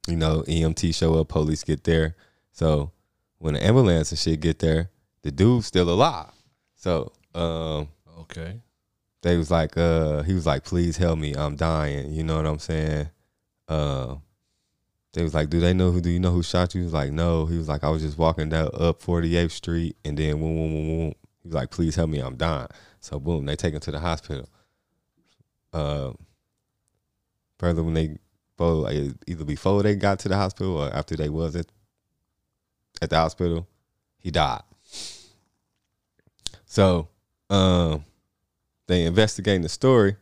you know, E M T show up, police get there. So when the ambulance and shit get there, the dude's still alive. So um, okay, they was like, uh, he was like, please help me, I'm dying. You know what I'm saying? Uh, they was like, do they know who? Do you know who shot you? He was like, no. He was like, I was just walking down up forty-eighth Street, and then boom, boom, boom, boom. He was like, please help me, I'm dying. So, boom, they take him to the hospital. Uh, further, when they both, either before they got to the hospital or after they was at, at the hospital, he died. So, um, they investigating the story.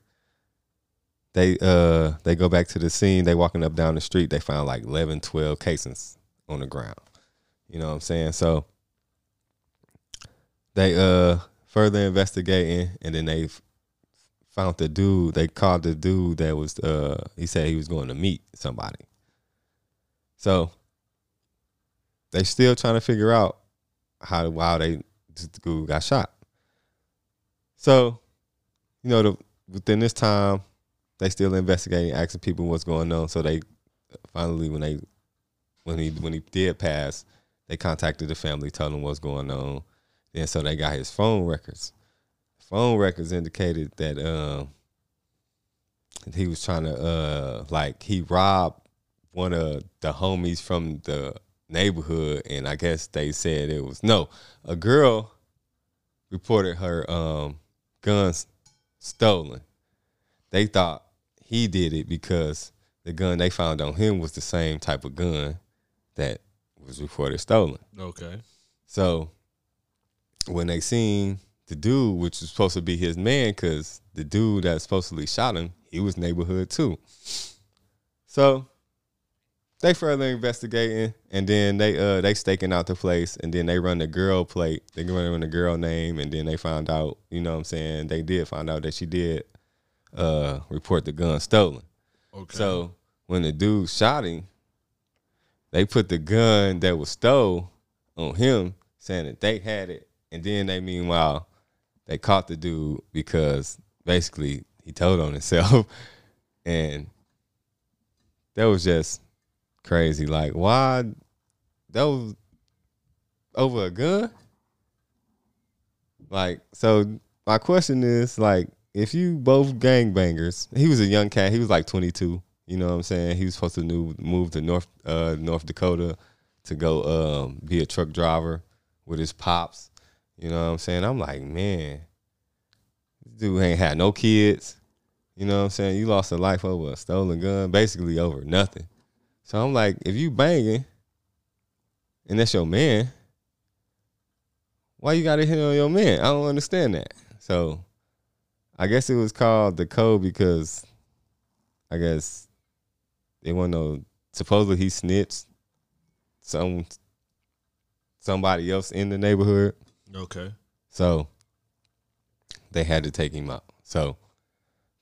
They uh they go back to the scene. They walking up down the street. They found like eleven, twelve casings on the ground. You know what I'm saying? So, they uh further investigating, and then they found the dude. They called the dude that was uh he said he was going to meet somebody. So they still trying to figure out how why they the dude got shot. So you know the, within this time they still investigating, asking people what's going on. So they finally when they when he when he did pass, they contacted the family, told them what's going on. And so they got his phone records. Phone records indicated that um, he was trying to, uh, like, he robbed one of the homies from the neighborhood, and I guess they said it was, no, a girl reported her um, guns stolen. They thought he did it because the gun they found on him was the same type of gun that was reported stolen. Okay. So when they seen the dude, which was supposed to be his man, because the dude that supposedly shot him, he was neighborhood too. So they further investigating, and then they uh they staking out the place, and then they run the girl plate. They run the girl name, and then they found out, you know what I'm saying, they did find out that she did uh report the gun stolen. Okay. So when the dude shot him, they put the gun that was stole on him, saying that they had it. And then they, meanwhile, they caught the dude because basically he told on himself. And that was just crazy. Like, why? That was over a gun? Like, so my question is, like, if you both gangbangers, he was a young cat. He was like twenty-two. You know what I'm saying? He was supposed to move to North uh, North Dakota to go um, be a truck driver with his pops. You know what I'm saying? I'm like, man, this dude ain't had no kids. You know what I'm saying? You lost a life over a stolen gun, basically over nothing. So I'm like, if you banging and that's your man, why you got to hit on your man? I don't understand that. So I guess it was called The Code because I guess they want to know, supposedly he snitched some, somebody else in the neighborhood. Okay. So they had to take him out. So,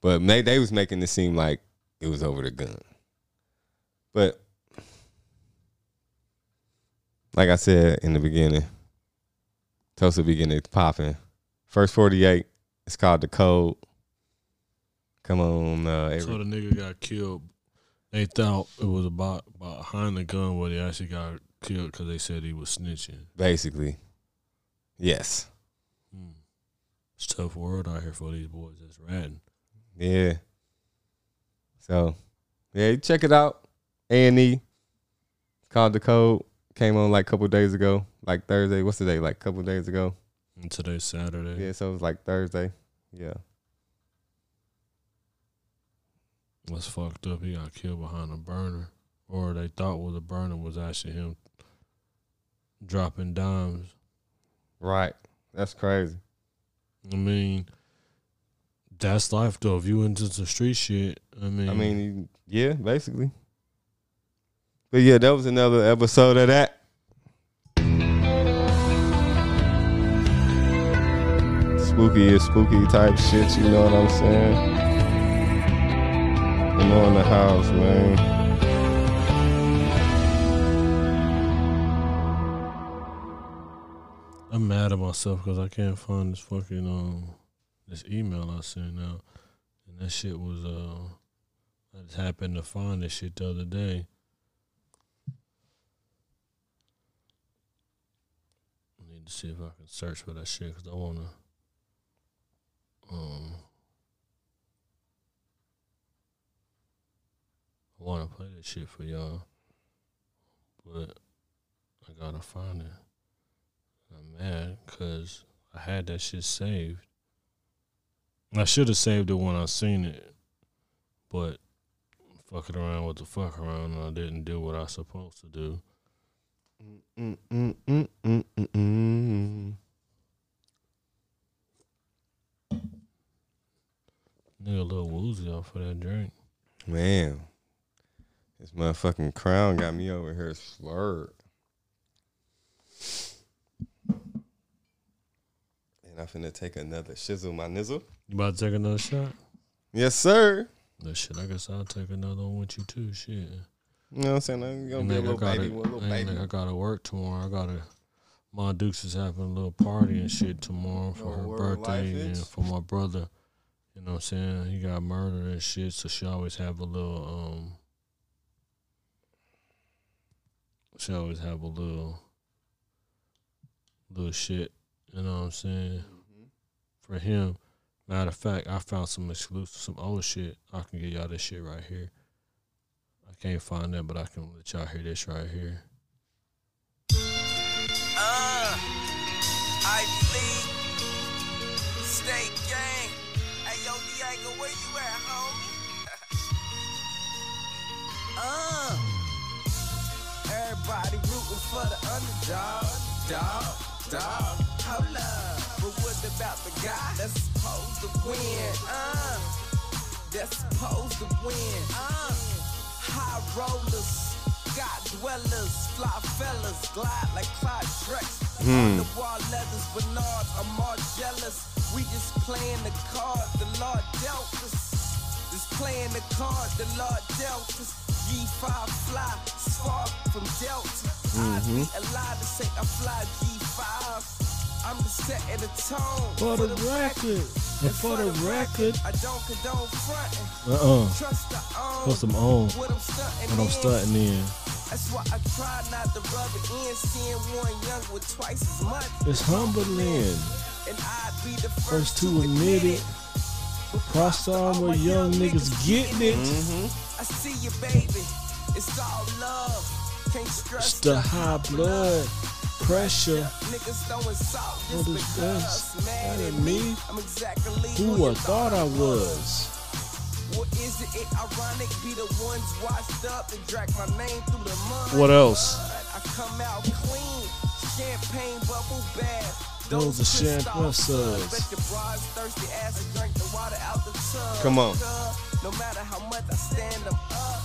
but may, they was making it seem like it was over the gun. But like I said in the beginning, Tulsa beginning popping. First forty-eight, it's called The Code. Come on. Uh, every- so the nigga got killed. They thought it was about behind the gun where they actually got killed because they said he was snitching. Basically. Yes. Hmm. It's a tough world out here for these boys that's ratting. Yeah. So, yeah, check it out. A and E. It's called The Code. Came on like a couple days ago. Like Thursday. What's the day? Like a couple days ago. And today's Saturday. Yeah, so it was like Thursday. Yeah. What's fucked up? He got killed behind a burner. Or they thought was a burner was actually him dropping dimes. Right. That's crazy. I mean, that's life, though. If you into some street shit, I mean. I mean, yeah, basically. But, yeah, that was another episode of that. Spooky is spooky type shit, you know what I'm saying? I'm on the house, man. I'm mad at myself because I can't find this fucking, um, this email I sent out. And that shit was, uh, I just happened to find this shit the other day. I need to see if I can search for that shit because I want to, um, I want to play this shit for y'all. But I got to find it. I'm mad because I had that shit saved. I should have saved it when I seen it, but fucking around with the fuck around, and I didn't do what I supposed to do. Mm, mm, mm, mm, mm, mm. Nigga, a little woozy off of that drink. Man, this motherfucking crown got me over here slurred. And I'm finna take another shizzle, my nizzle. You about to take another shot? Yes, sir. That shit, I guess I'll take another one with you too, shit. You know what I'm saying? I'm gonna be a little baby, a little baby. I gotta work tomorrow. I gotta, my Dukes is having a little party and shit tomorrow for her birthday and for my brother. You know what I'm saying? He got murdered and shit, so she always have a little, um, she always have a little, little shit. You know what I'm saying? Mm-hmm. For him, matter of fact, I found some exclusive, some old shit. I can get y'all this shit right here. I can't find that, but I can let y'all hear this right here. Uh, I bleed. Stay gang. Hey, yo, Diego, where you at, homie? uh, everybody rooting for the underdog, dog, dog. Hold up, but what about the guy that's supposed to win? Uh, that's supposed to win. Uh, high rollers, God dwellers, fly fellas, glide like Clyde Drex. Mm. The wall leathers, Bernard, I'm more jealous. We just playing the card, the Lord dealt us. Just playing the card, the Lord dealt us. G five fly, spark from Delta. Mm-hmm. I'd be allowed to say I fly G five. I'm just setting the tone for the record. And for the record, I don't condone fronting. Uh-uh. Trust the own. Put some own. What I'm stunting in. That's why I try not to rub it in. Seeing Warren Young with twice as much. It's humbling. And I'd be the first to admit it. Cross on where young niggas getting it. I see you, baby. It's all love. Can't stress the high blood. Pressure. Niggas throwing salt just because, man, and me, I'm exactly who I thought I was. What is it? It ironic be the ones washed up and drag my name through the mud. What else? I come out clean. Champagne bubble bath. Those are champagne suds. Bet your broad's thirsty ass and drink the water out the tub. Come on. No matter how much I stand them up,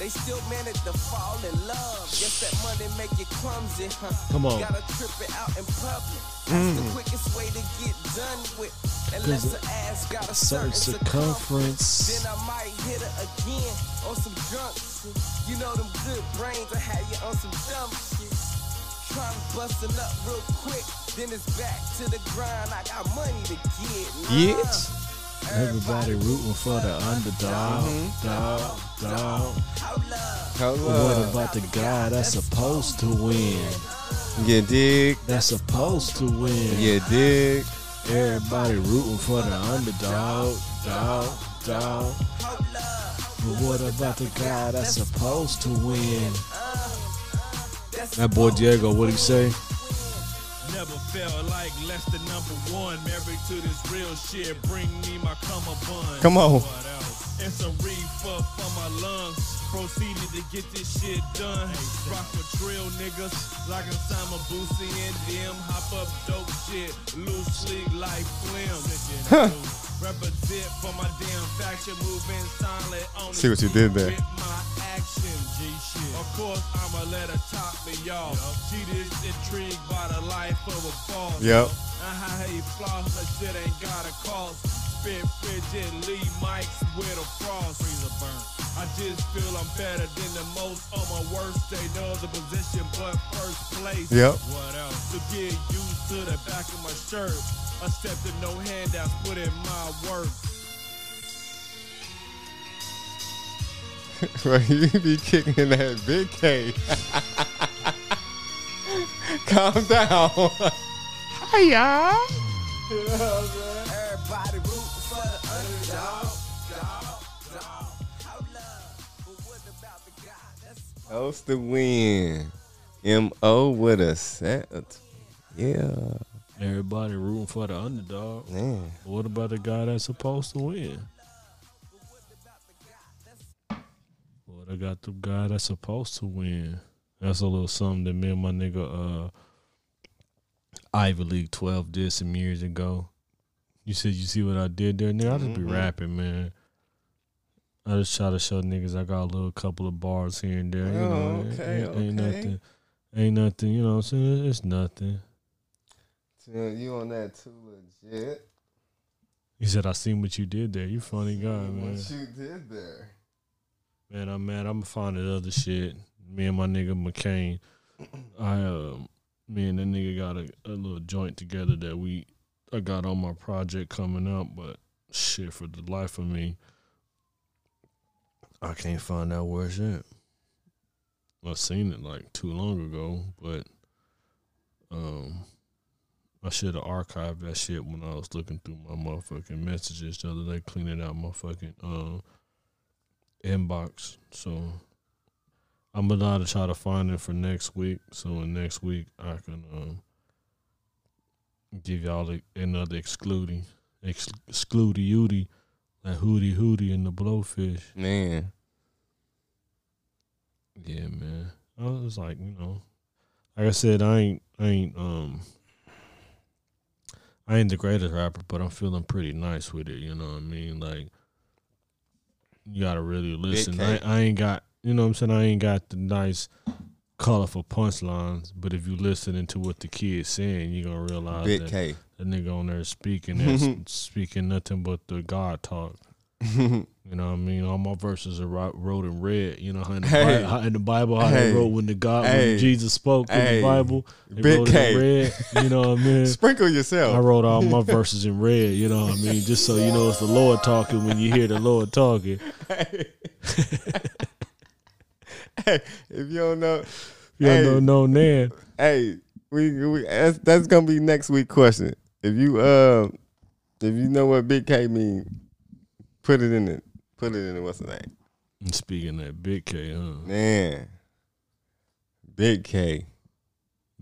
they still manage to fall in love. Guess that money make you clumsy, huh? Come on. Gotta trip it out in public. That's mm. the quickest way to get done with. Unless the ass got a certain circumference. Then I might hit her again on some drunk shit. You know them good brains, I had you on some dumb shit. Trying to bust it up real quick. Then it's back to the grind. I got money to get. Nah. Yes. Everybody rooting for the underdog, mm-hmm. dog, dog. Hold up. What about the guy that's supposed to win? You dig? That's supposed to win. You dig? Everybody rooting for the underdog, dog, dog. But what about the guy that's supposed to win? That boy Diego, what'd he say? Never felt like less than number one. Married to this real shit. Bring me my cummerbund. Come on. And some reefer for my lungs. Proceeded to get this shit done. Rock for trail niggas like I'm Simon Boosie and them. Hop up dope shit. Loose sleek like flim. Represent for my damn faction. Moving silent on. See what you did there. Of course, I'ma let her top me, y'all. She is intrigued by the life of a boss. Yep. And how he floss, that shit ain't got a cost. Spit, fidget, leave mics with a frost. Freezer burn. I just feel I'm better than the most on my worst day. No other position but first place. Yep. What else? To get used to the back of my shirt. I stepped in no handouts, put in my work. Bro, you be kicking in that big K. Calm down. Hiya. Yeah, everybody rooting for the underdog. Supposed to win. M O with a set. Yeah. Everybody rooting for the underdog. Yeah. What about the guy that's supposed to win? I got the guy that's supposed to win. That's a little something that me and my nigga uh, Ivy League twelve did some years ago. You said, you see what I did there? Nigga, I just be mm-hmm. rapping, man. I just try to show niggas I got a little couple of bars here and there. You oh, know, okay, ain't, ain't okay. nothing. Ain't nothing, you know what I'm saying? It's nothing. You on that too legit. You said, I seen what you did there. You funny guy, man. What you did there. Man, I'm mad. I'm gonna find that other shit. Me and my nigga McCain, I, uh, me and that nigga got a, a little joint together that we, I got on my project coming up, but shit, for the life of me, I can't find out where it's at. I seen it like too long ago, but um, I should have archived that shit when I was looking through my motherfucking messages the other day, cleaning out my fucking, uh, inbox. So I'm allowed to try to find it for next week. So in next week I can um, give y'all another excluding ex excludey ooty, like Hootie Hootie and the Blowfish. Man, yeah, man. I was like, you know, like I said, I ain't, I ain't, um, I ain't the greatest rapper, but I'm feeling pretty nice with it. You know what I mean? Like, you gotta really listen. I, I ain't got, you know what I'm saying, I ain't got the nice, colorful punchlines, but if you listening to what the kid's saying, you gonna realize Big that K. the nigga on there speaking, that speaking nothing but the God talk. You know what I mean? All my verses are wrote in red. You know how in the, hey. Bible, how in the Bible, how hey. they wrote when the God, hey. when Jesus spoke hey. in the Bible, they Big wrote K. in red. You know what I mean? Sprinkle yourself. I wrote all my verses in red. You know what I mean? Just so you know, it's the Lord talking when you hear the Lord talking. Hey, hey, if you don't know, if you hey. don't know, Nan. Hey, we, we that's, that's gonna be next week question. If you uh, if you know what Big K means. Put it in it. Put it in it. What's the name? Speaking of that Big K, huh? Man. Big K.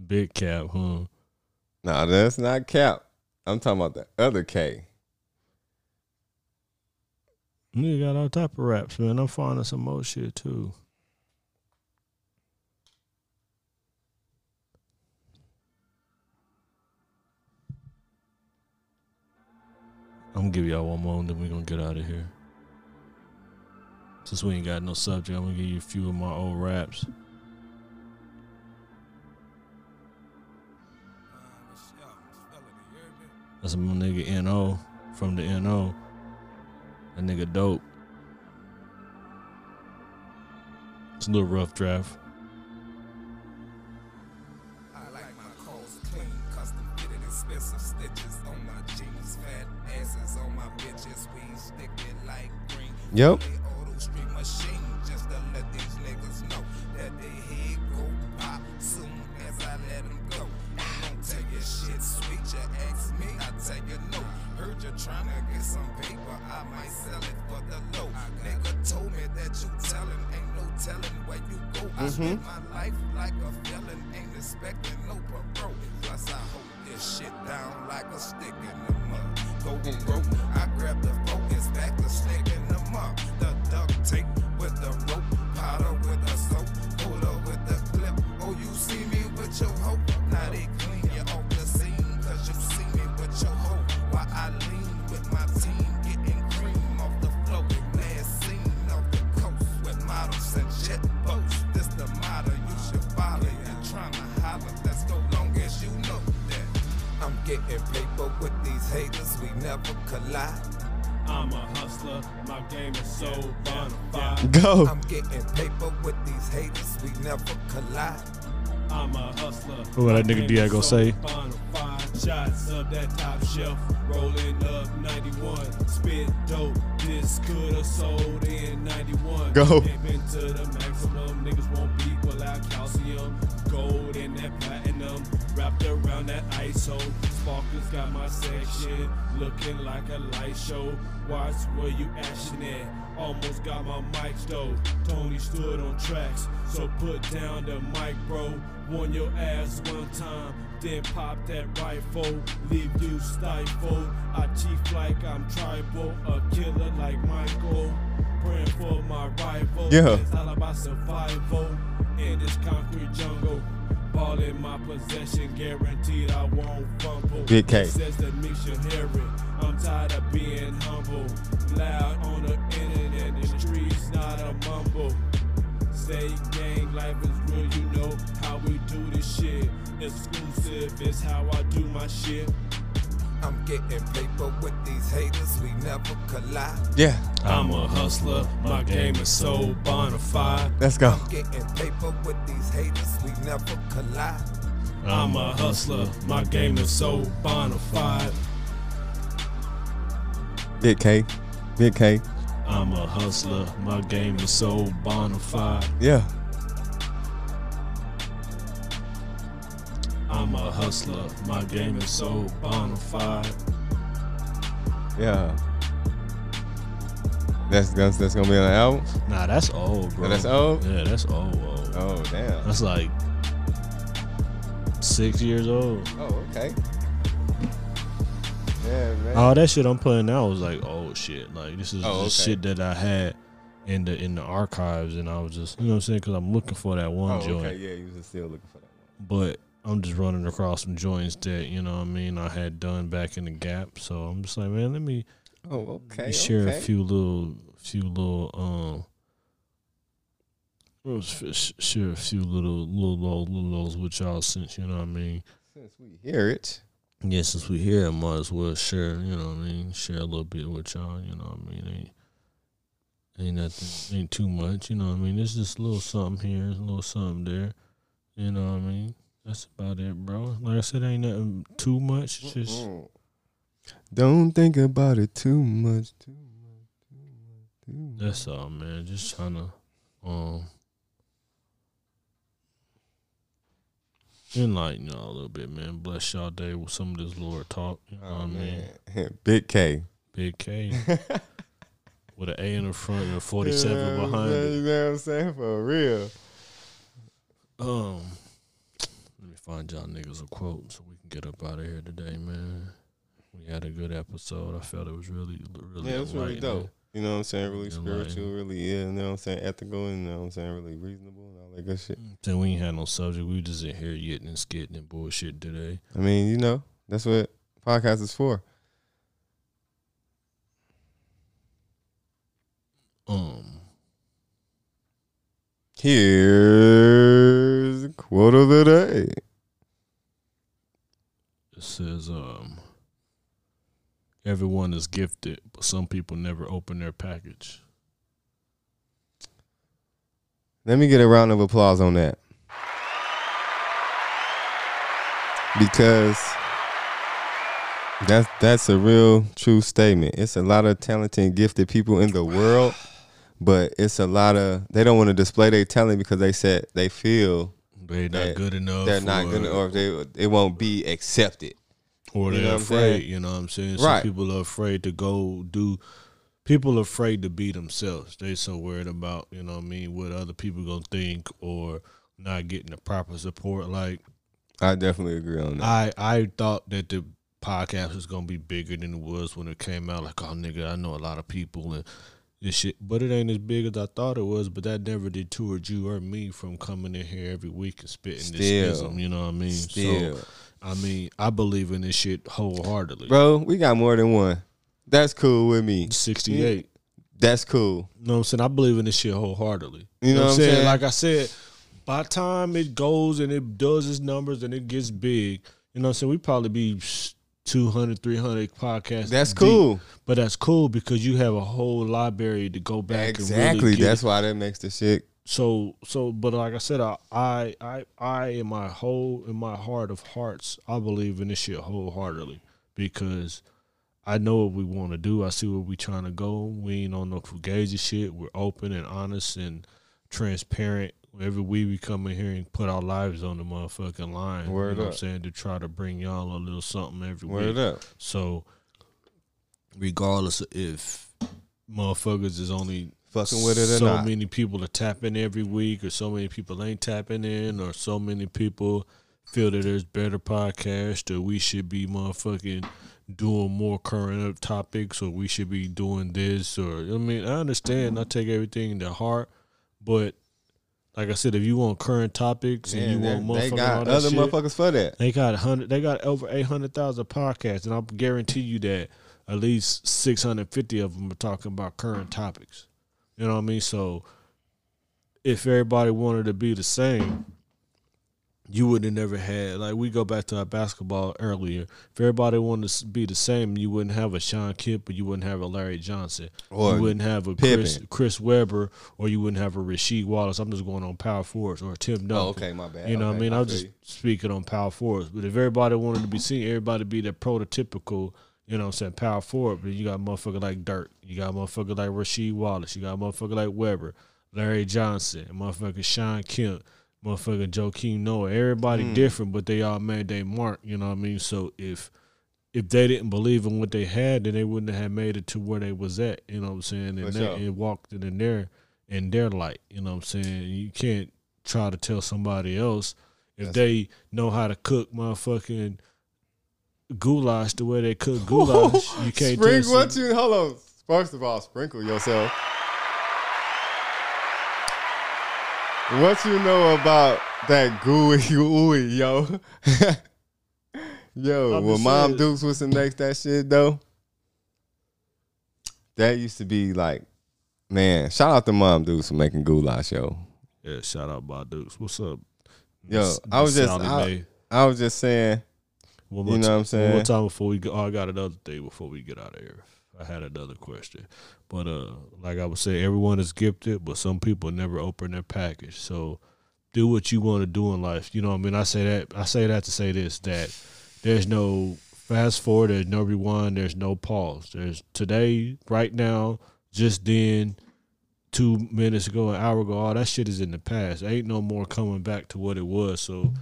Big Cap, huh? Nah, that's not Cap. I'm talking about the other K. You got all type of raps, man. I'm finding some more shit, too. I'm gonna give y'all one more and then we're gonna get out of here. Since we ain't got no subject, I'm gonna give you a few of my old raps. That's my nigga N O from the N O. That nigga dope. It's a little rough draft. Yep. I might sell it for the low. Nigga told me that you tellin', ain't no telling where you go. I mm-hmm. spend my life like a felon, ain't expecting no parole. Plus I hold this shit down like a stick in the mud. Go broke, I grab the focus back the stick in the mud. The duct tape with the rope, powder with the soap, puller with the clip. Oh, you see me with your hope. Now they clean you off the scene, cause you see me with your hope. While I lean with my team, getting cream off the flow. Last seen off the coast with models and jet boats. This the motto you should follow. You're trying to holler, let's go long as you know that. I'm getting paper with these haters, we never collide. I'm a hustler, my game is so bonafide. Go. I'm getting paper with these haters, we never collide. I'm a hustler. What that nigga Diego so say? Shots of that top shelf, rolling up ninety-one. Spit dope, this could have sold in ninety-one. Go. They've been to the maximum, niggas won't beat without calcium. Gold in that platinum, wrapped around that I S O. Sparkles got my section, looking like a light show. Watch where you action at, almost got my mic though. Tony stood on tracks, so put down the mic, bro. Warn your ass one time, then pop that rifle, leave you stifled. I chief like I'm tribal, a killer like Michael. Praying for my rival, yeah. It's all about survival in this concrete jungle. Ball in my possession, guaranteed I won't fumble. Big K. Says that Misha Herring, I'm tired of being humble. Loud on the internet, the streets not a mumble. Say gang life is real, you know how we do this shit. Exclusive is how I do my shit. I'm getting paper with these haters, we never collide. Yeah. I'm a hustler, my game is so bonafide. Let's go. I'm getting paper with these haters, we never collide. I'm a hustler, my game is so bonafide. Big K, Big K. I'm a hustler, my game is so bonafide. Yeah. I'm a hustler, my game is so bonafide. Yeah. That's, that's that's gonna be on the album? Nah, that's old, bro. Oh, that's old? Yeah, that's old, old. Oh, damn. That's like six years old. Oh, okay. Yeah, man. All that shit I'm putting out was like old shit. Like this is oh, okay. shit that I had in the in the archives, and I was just, you know what I'm saying, because I'm looking for that one oh, joint. Okay, yeah, you was still looking for that one. But I'm just running across some joints that, you know what I mean, I had done back in the gap. So I'm just like, man, let me oh, okay, let me share okay. a few little, few little, um, we'll share a few little, little, little, littles with y'all since, you know what I mean. Since we hear it. Yeah, since we hear it, might as well share, you know what I mean, share a little bit with y'all, you know what I mean. Ain't, ain't nothing, ain't too much, you know what I mean. It's just a little something here, a little something there, you know what I mean. That's about it, bro. Like I said, ain't nothing too much. It's just don't think about it too much. Too much, too much, too much. That's all, man. Just trying to, um, enlighten y'all a little bit, man. Bless y'all day with some of this Lord talk. You know oh, what I mean? Man. Big K. Big K. With an A in the front and a forty-seven you know behind it. You know what I'm saying? For real. Um. Let me find y'all niggas a quote so we can get up out of here today, man. We had a good episode. I felt it was really, really, yeah, it was really dope. You know what I'm saying? Really spiritual, really, yeah, you know what I'm saying? Ethical, and you know what I'm saying? Really reasonable and all that good shit. So we ain't had no subject. We just in here yitting and skitting and bullshit today. I mean, you know, that's what podcast is for. Um. Here's the quote of the day. It says, um, everyone is gifted, but some people never open their package. Let me get a round of applause on that. Because that's, that's a real true statement. It's a lot of talented and gifted people in the world. But it's a lot of, they don't want to display their talent because they said they feel they're not good enough. They're not good enough, or they it won't be accepted. Or they're afraid, you know what I'm saying? Some people are afraid to go do people are afraid to be themselves. They so worried about, you know what I mean, what other people going to think or not getting the proper support. Like, I definitely agree on that. I, I thought that the podcast was going to be bigger than it was when it came out. Like, oh, nigga, I know a lot of people and this shit. But it ain't as big as I thought it was, but that never detoured you or me from coming in here every week and spitting still, this ism, you know what I mean? Still. So, I mean, I believe in this shit wholeheartedly. Bro, we got more than one. That's cool with me. sixty-eight. Yeah. That's cool. You know what I'm saying? I believe in this shit wholeheartedly. You, you know, know what I'm saying? saying? Like I said, by the time it goes and it does its numbers and it gets big, you know what I'm saying, we probably be two hundred, three hundred podcasts. That's deep. Cool. But that's cool because you have a whole library to go back exactly. and Exactly. Really that's why that makes the shit. So, so, but like I said, I, I, I, I, in my whole, in my heart of hearts, I believe in this shit wholeheartedly because I know what we want to do. I see where we trying to go. We ain't on no fugazi shit. We're open and honest and transparent. Every week we come in here and put our lives on the motherfucking line. Word you know up. What I'm saying? To try to bring y'all a little something every Word week. Word up. So, regardless of if motherfuckers is only fucking with it or so not. Many people are tapping every week or so many people ain't tapping in or so many people feel that there's better podcasts or we should be motherfucking doing more current up topics or we should be doing this or, I mean, I understand. I take everything to heart, but like I said, if you want current topics yeah, and you they, want motherfuckers, they got other shit, motherfuckers for that. They got hundred. They got over eight hundred thousand podcasts and I guarantee you that at least six hundred fifty of them are talking about current topics. You know what I mean? So if everybody wanted to be the same, you would have never had, like we go back to our basketball earlier. If everybody wanted to be the same, you wouldn't have a Sean Kipp or you wouldn't have a Larry Johnson. Or you wouldn't have a Chris, Chris Webber or you wouldn't have a Rasheed Wallace. I'm just going on power forwards or Tim Duncan. Oh, okay, my bad. You know okay, what I mean? I'm just speaking on power forwards. But if everybody wanted to be seen, everybody be the prototypical you know what I'm saying, power forward, but you got a motherfucker like Dirk. You got a motherfucker like Rasheed Wallace. You got a motherfucker like Webber, Larry Johnson, a motherfucker Sean Kemp, motherfucker Joakim Noah. Everybody mm. different, but they all made their mark, you know what I mean? So if if they didn't believe in what they had, then they wouldn't have made it to where they was at, you know what I'm saying? And they, it walked in their, in their light, you know what I'm saying? You can't try to tell somebody else if That's they it. know how to cook motherfucking goulash the way they cook goulash. Ooh, you can't sprinkle what you hold on. First of all, sprinkle yourself. What you know about that gooey ooey, yo? Yo, when Mom saying. Dukes was the next that shit though. That used to be like, man, shout out to Mom Dukes for making goulash, yo. Yeah, shout out Bob Dukes. What's up? Yo, this, I was just I, I was just saying. One more you know time, what I'm saying? One time before we go, oh, I got another thing before we get out of here. I had another question. But uh, like I would say, everyone is gifted, but some people never open their package. So do what you want to do in life. You know what I mean? I say that I say that to say this, that there's no fast forward, there's no rewind, there's no pause. There's today, right now, just then, two minutes ago, an hour ago, all that shit is in the past. There ain't no more coming back to what it was. So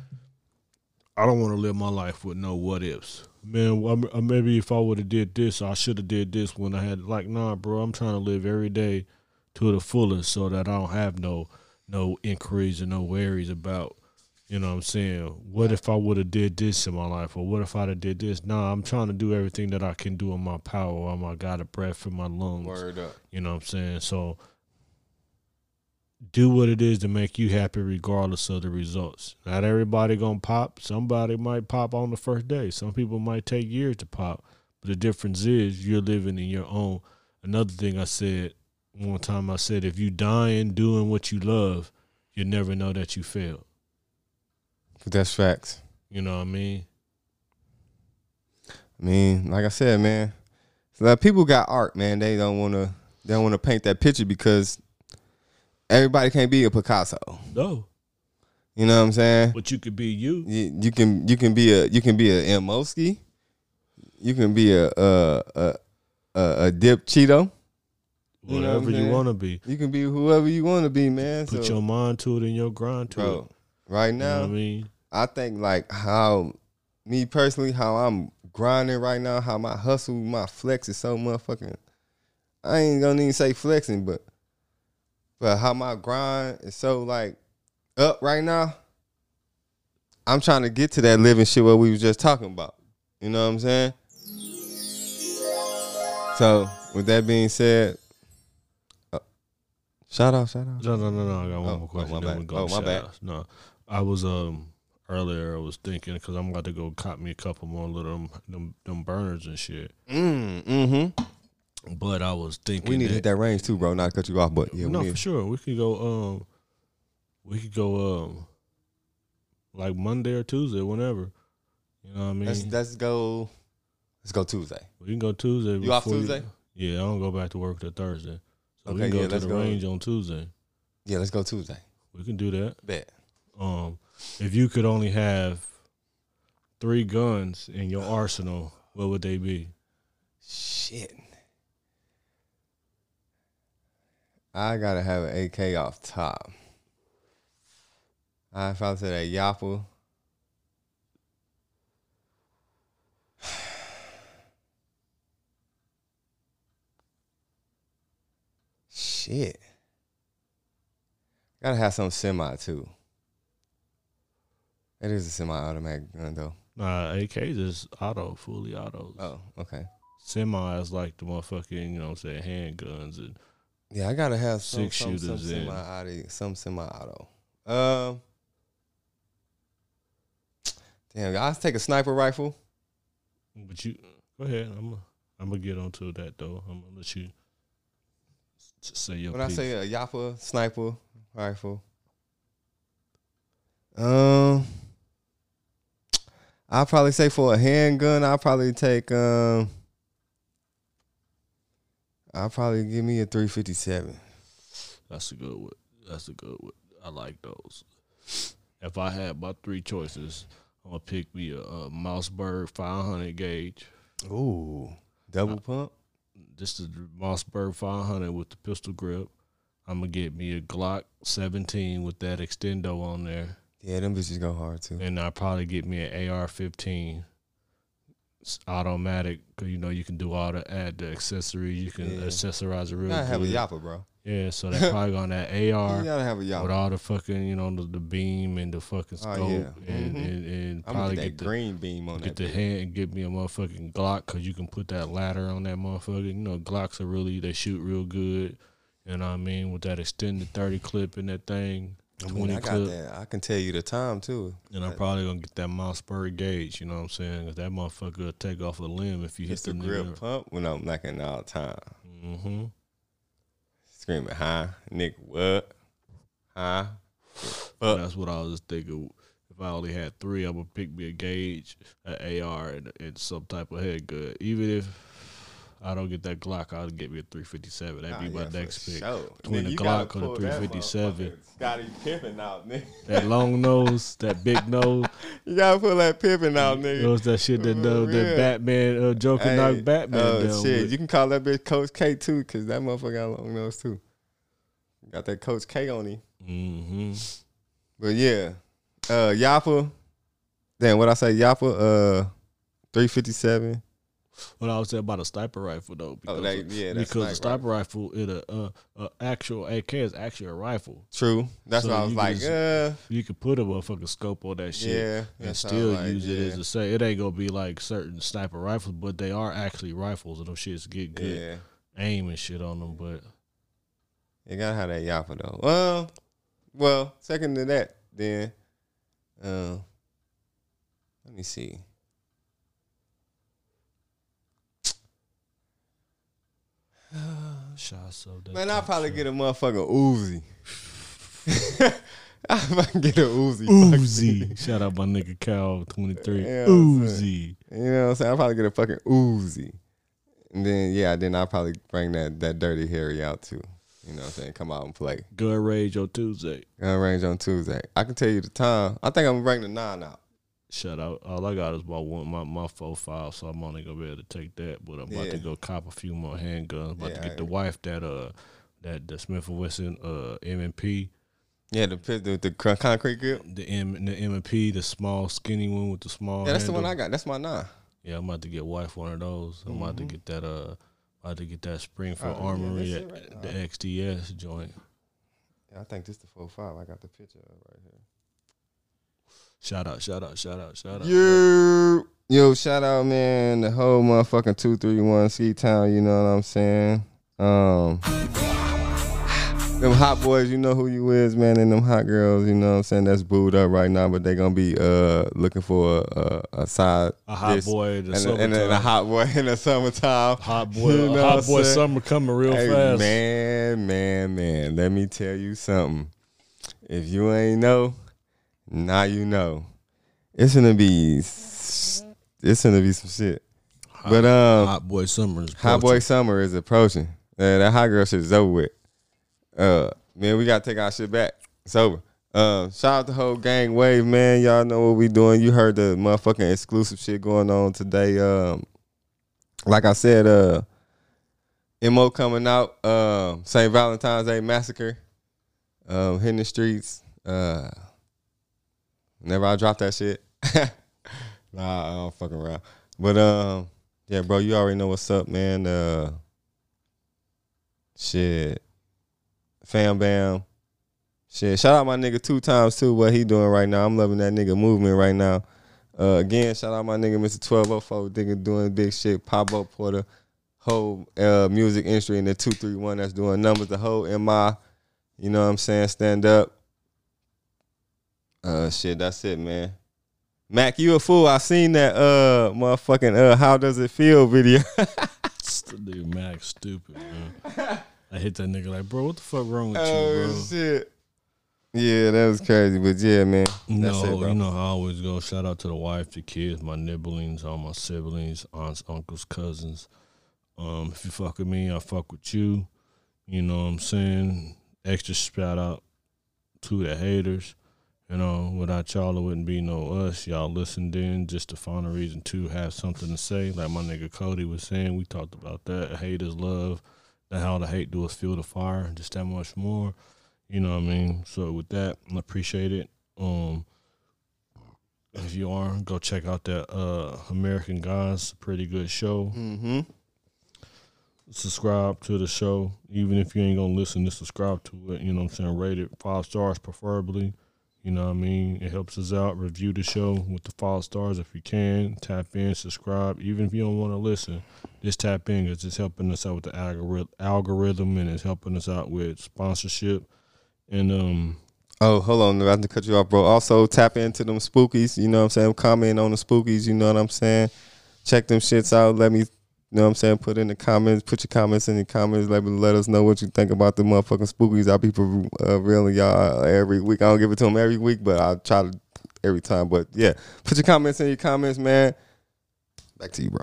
I don't want to live my life with no what ifs. Man, well, maybe if I would have did this, I should have did this when I had, like, nah, bro, I'm trying to live every day to the fullest so that I don't have no no inquiries and no worries about, you know what I'm saying, what if I would have did this in my life or what if I'd have did this? Nah, I'm trying to do everything that I can do in my power while I got a breath in my lungs. Word up. You know what I'm saying? So do what it is to make you happy regardless of the results. Not everybody going to pop. Somebody might pop on the first day. Some people might take years to pop. But the difference is you're living in your own. Another thing I said, one time I said, if you dying doing what you love, you'll never know that you failed. That's facts. You know what I mean? I mean, like I said, man, like people got art, man. They don't want to They don't want to paint that picture because everybody can't be a Picasso. No. You know what I'm saying? But you could be you. You, you can you can be a you can be a Mosky. You can be a a a, a, a dip Cheeto. You whatever know what you want to be. You can be whoever you want to be, man. Put so, your mind to it and your grind to bro, it. Right now, you know what I mean, I think like how me personally, how I'm grinding right now, how my hustle, my flex is so motherfucking I ain't gonna even say flexing, but but how my grind is so like up right now, I'm trying to get to that living shit what we was just talking about. You know what I'm saying? So with that being said, uh, shout out, shout out. No, no, no, no. I got one oh, more question. Oh, my bad. Oh, my bad. No, I was um earlier. I was thinking because I'm about to go cop me a couple more little them them, them burners and shit. Mm, mm-hmm. But I was thinking we need that, to hit that range too, bro. Not to cut you off, but yeah, no, we for sure. We could go. Um, we could go. Um, like Monday or Tuesday, whenever. You know what I mean? Let's, let's go. Let's go Tuesday. We can go Tuesday. You off Tuesday? You, yeah, I don't go back to work till Thursday. So okay, we can go yeah, to the go. range on Tuesday. Yeah, let's go Tuesday. We can do that. Bet. Um, if you could only have three guns in your arsenal, what would they be? Shit. I gotta have an A K off top. I found that at Yappa. Shit. Gotta have some semi too. It is a semi-automatic gun though. Nah, A K is auto, fully autos. Oh, okay. Semi is like the motherfucking, you know what I'm saying, handguns and yeah, I gotta have some six some, shooters some semi-auto. Some semi-auto. Um. Damn, I'll take a sniper rifle. But you go ahead. I'm I'm gonna get onto that though. I'm gonna let you say your when piece. I say a Yappa sniper rifle. Um, I'll probably say for a handgun, I'll probably take um. I'll probably give me a three fifty-seven. That's a good one. That's a good one. I like those. If I had my three choices, I'm gonna pick me a, a Mossberg five hundred gauge. Ooh, double I, pump. This is Mossberg five hundred with the pistol grip. I'm gonna get me a Glock seventeen with that extendo on there. Yeah, them bitches go hard too. And I'll probably get me an A R fifteen. It's automatic, cause you know you can do all the add the accessories. You can yeah. accessorize it real. I have a Yappa, bro. Yeah, so they probably on that A R you have a with all the fucking, you know, the, the beam and the fucking scope. Oh, yeah. and, mm-hmm. and, and probably get, get the green beam on get that. Get the beam. hand and get me a motherfucking Glock because you can put that ladder on that motherfucker. You know, Glocks are really, they shoot real good. You know what I mean? With that extended thirty clip in that thing, I mean, twenty I got clip. That. I can tell you the time, too. And I'm probably going to get that Mossberg gauge, you know what I'm saying? Because that motherfucker will take off a limb if you Just hit the, the grip pump when I'm knocking all time. Mm-hmm. Screaming, huh? Nigga, what? Huh? But that's what I was just thinking. If I only had three, I would pick me a gauge, an A R, and, and some type of handgun. Even if I don't get that Glock, I'll get me a three fifty-seven. That'd be oh, my yeah, next pick. Sure. Between nigga, the Glock or the three fifty-seven. Scotty Pippin out, nigga. That long nose, that big nose. You gotta pull that Pippin out, nigga. Knows that shit that uh, that Batman, uh, Joker hey, knocked Batman oh, down. Oh shit, with. You can call that bitch Coach K too, cause that motherfucker got a long nose too. Got that Coach K on him. Mm-hmm. But yeah, uh, Yappa. Damn, what I say, Yappa? Uh, three fifty-seven. What I was saying about a sniper rifle though, because, oh, that, yeah, that's because a sniper rifle, rifle it a, a, a actual A K is actually a rifle. True, that's so what I was like. Just, uh, you could put a motherfucking scope on that shit, yeah, and still like, use yeah. it as a say. It ain't gonna be like certain sniper rifles, but they are actually rifles, and them shits get good yeah. aim and shit on them. But you gotta have that Yappa though. Well, well, second to that, then uh, let me see. Man, I'll probably get a motherfucking Uzi. I'll fucking get a Uzi. Uzi. Shout out my nigga Cal twenty-three. You know Uzi. You know what I'm saying? I'll probably get a fucking Uzi. And then, yeah, then I'll probably bring that, that Dirty Harry out too. You know what I'm saying? Come out and play. Gun range on Tuesday. Gun range on Tuesday. I can tell you the time. I think I'm going to bring the nine out. Shut out. All I got is my one, my, my four five, so I'm only gonna be able to take that. But I'm about yeah. to go cop a few more handguns. About yeah, to get right. the wife that uh that the Smith and Wesson uh M and P. Yeah, the the, the concrete grip. The M the M and P, the small skinny one with the small. Yeah, that's handle. The one I got. That's my nine. Yeah, I'm about to get wife one of those. I'm mm-hmm. about to get that uh About to get that Springfield oh, Armory yeah, at right the X D S joint. Yeah, I think this the four five. I got the picture of right here. Shout out, shout out, shout out, shout out. Yeah. Yo, shout out, man. The whole motherfucking two three one Ski Town, you know what I'm saying? Um, them hot boys, you know who you is, man, and them hot girls, you know what I'm saying? That's booed up right now, but they gonna be uh looking for a, a, a side a hot dish. boy in the and summertime. A, and a hot boy in the summertime. Hot boy, you know hot boy summer coming real hey, fast. Man, man, man. Let me tell you something. If you ain't know, now you know. It's gonna be it's gonna be some shit. Hot, but um hot boy summer is approaching. Hot boy summer is approaching. Uh, that hot girl shit is over with. Uh, man, we gotta take our shit back. It's over. Uh, shout out the whole gang wave, man. Y'all know what we doing. You heard the motherfucking exclusive shit going on today. Um, like I said, uh, M O coming out. Um, uh, Saint Valentine's Day Massacre. Um, hitting the streets. Uh, whenever I drop that shit, nah, I don't fuck around. But um, yeah, bro, you already know what's up, man. Uh, shit. Fam Bam. Shit. Shout out my nigga two times too, what he doing right now. I'm loving that nigga movement right now. Uh, again, shout out my nigga Mister twelve oh four, nigga doing big shit. Pablo Porter, whole uh, music industry, and the two three one that's doing numbers, the whole M I, you know what I'm saying, stand up. Uh, shit, that's it, man. Mac, you a fool. I seen that uh motherfucking uh how does it feel video. Dude, Mac stupid, man. I hit that nigga like, bro, what the fuck wrong with oh, you, bro? Oh, shit. Yeah, that was crazy, but yeah, man. That's no, it, bro. You know how I always go. Shout out to the wife, the kids, my nibblings, all my siblings, aunts, uncles, cousins. Um, if you fuck with me, I fuck with you. You know what I'm saying? Extra shout out to the haters. You know, without y'all, it wouldn't be no us. Y'all listened in just to find a reason to have something to say. Like my nigga Cody was saying, we talked about that. Haters love. The how the hate do us feel the fire, just that much more. You know what I mean? So with that, I appreciate it. Um, if you are, go check out that uh, American Gods, pretty good show. Mm-hmm. Subscribe to the show. Even if you ain't going to listen, just subscribe to it. You know what I'm saying? Rate it five stars preferably. You know what I mean? It helps us out. Review the show with the five stars if you can. Tap in, subscribe. Even if you don't want to listen, just tap in because it's helping us out with the algorith- algorithm and it's helping us out with sponsorship. And um, oh, hold on. I have to cut you off, bro. Also, tap into them spookies. You know what I'm saying? Comment on the spookies. You know what I'm saying? Check them shits out. Let me, you know what I'm saying? Put in the comments. Put your comments in the comments. Let me let us know what you think about the motherfucking spookies. I'll be uh, reeling y'all every week. I don't give it to them every week, but I try to every time. But yeah, put your comments in your comments, man. Back to you, bro.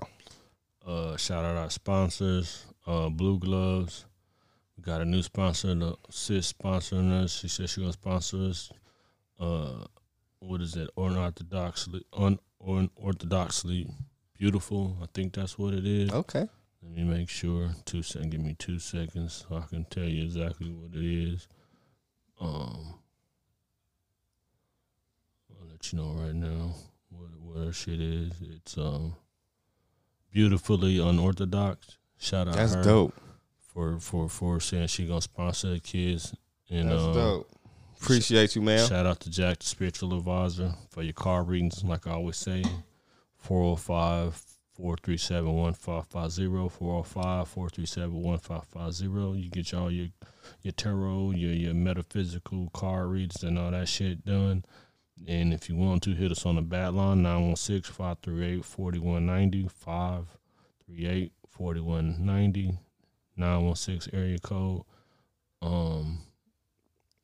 Uh, shout out our sponsors, uh, Blue Gloves. We got a new sponsor, the sis sponsoring us. She said she gonna sponsor us. Uh, what is that? Unorthodoxly, un unorthodoxly beautiful. I think that's what it is. Okay. Let me make sure. Two seconds. Give me two seconds so I can tell you exactly what it is. Um, I'll let you know right now what what her shit is. It's um. Beautifully Unorthodox. Shout out That's her dope. For, for, for saying she going to sponsor the kids. And, That's um, dope. Appreciate you, man. Shout out to Jack, the spiritual advisor, for your car readings. Like I always say, four oh five, four three seven, one five five zero, four oh five, four three seven, one five five zero. You get all your, your tarot, your, your metaphysical car readings and all that shit done. And if you want to, hit us on the bat line, nine one six, five three eight, four one nine zero, five three eight, four one nine zero, nine one six area code. Um,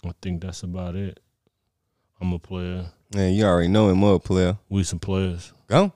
I think that's about it. I'm a player. Man, you already know him, I'm a player. We some players. Go.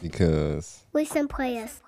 Because we some players.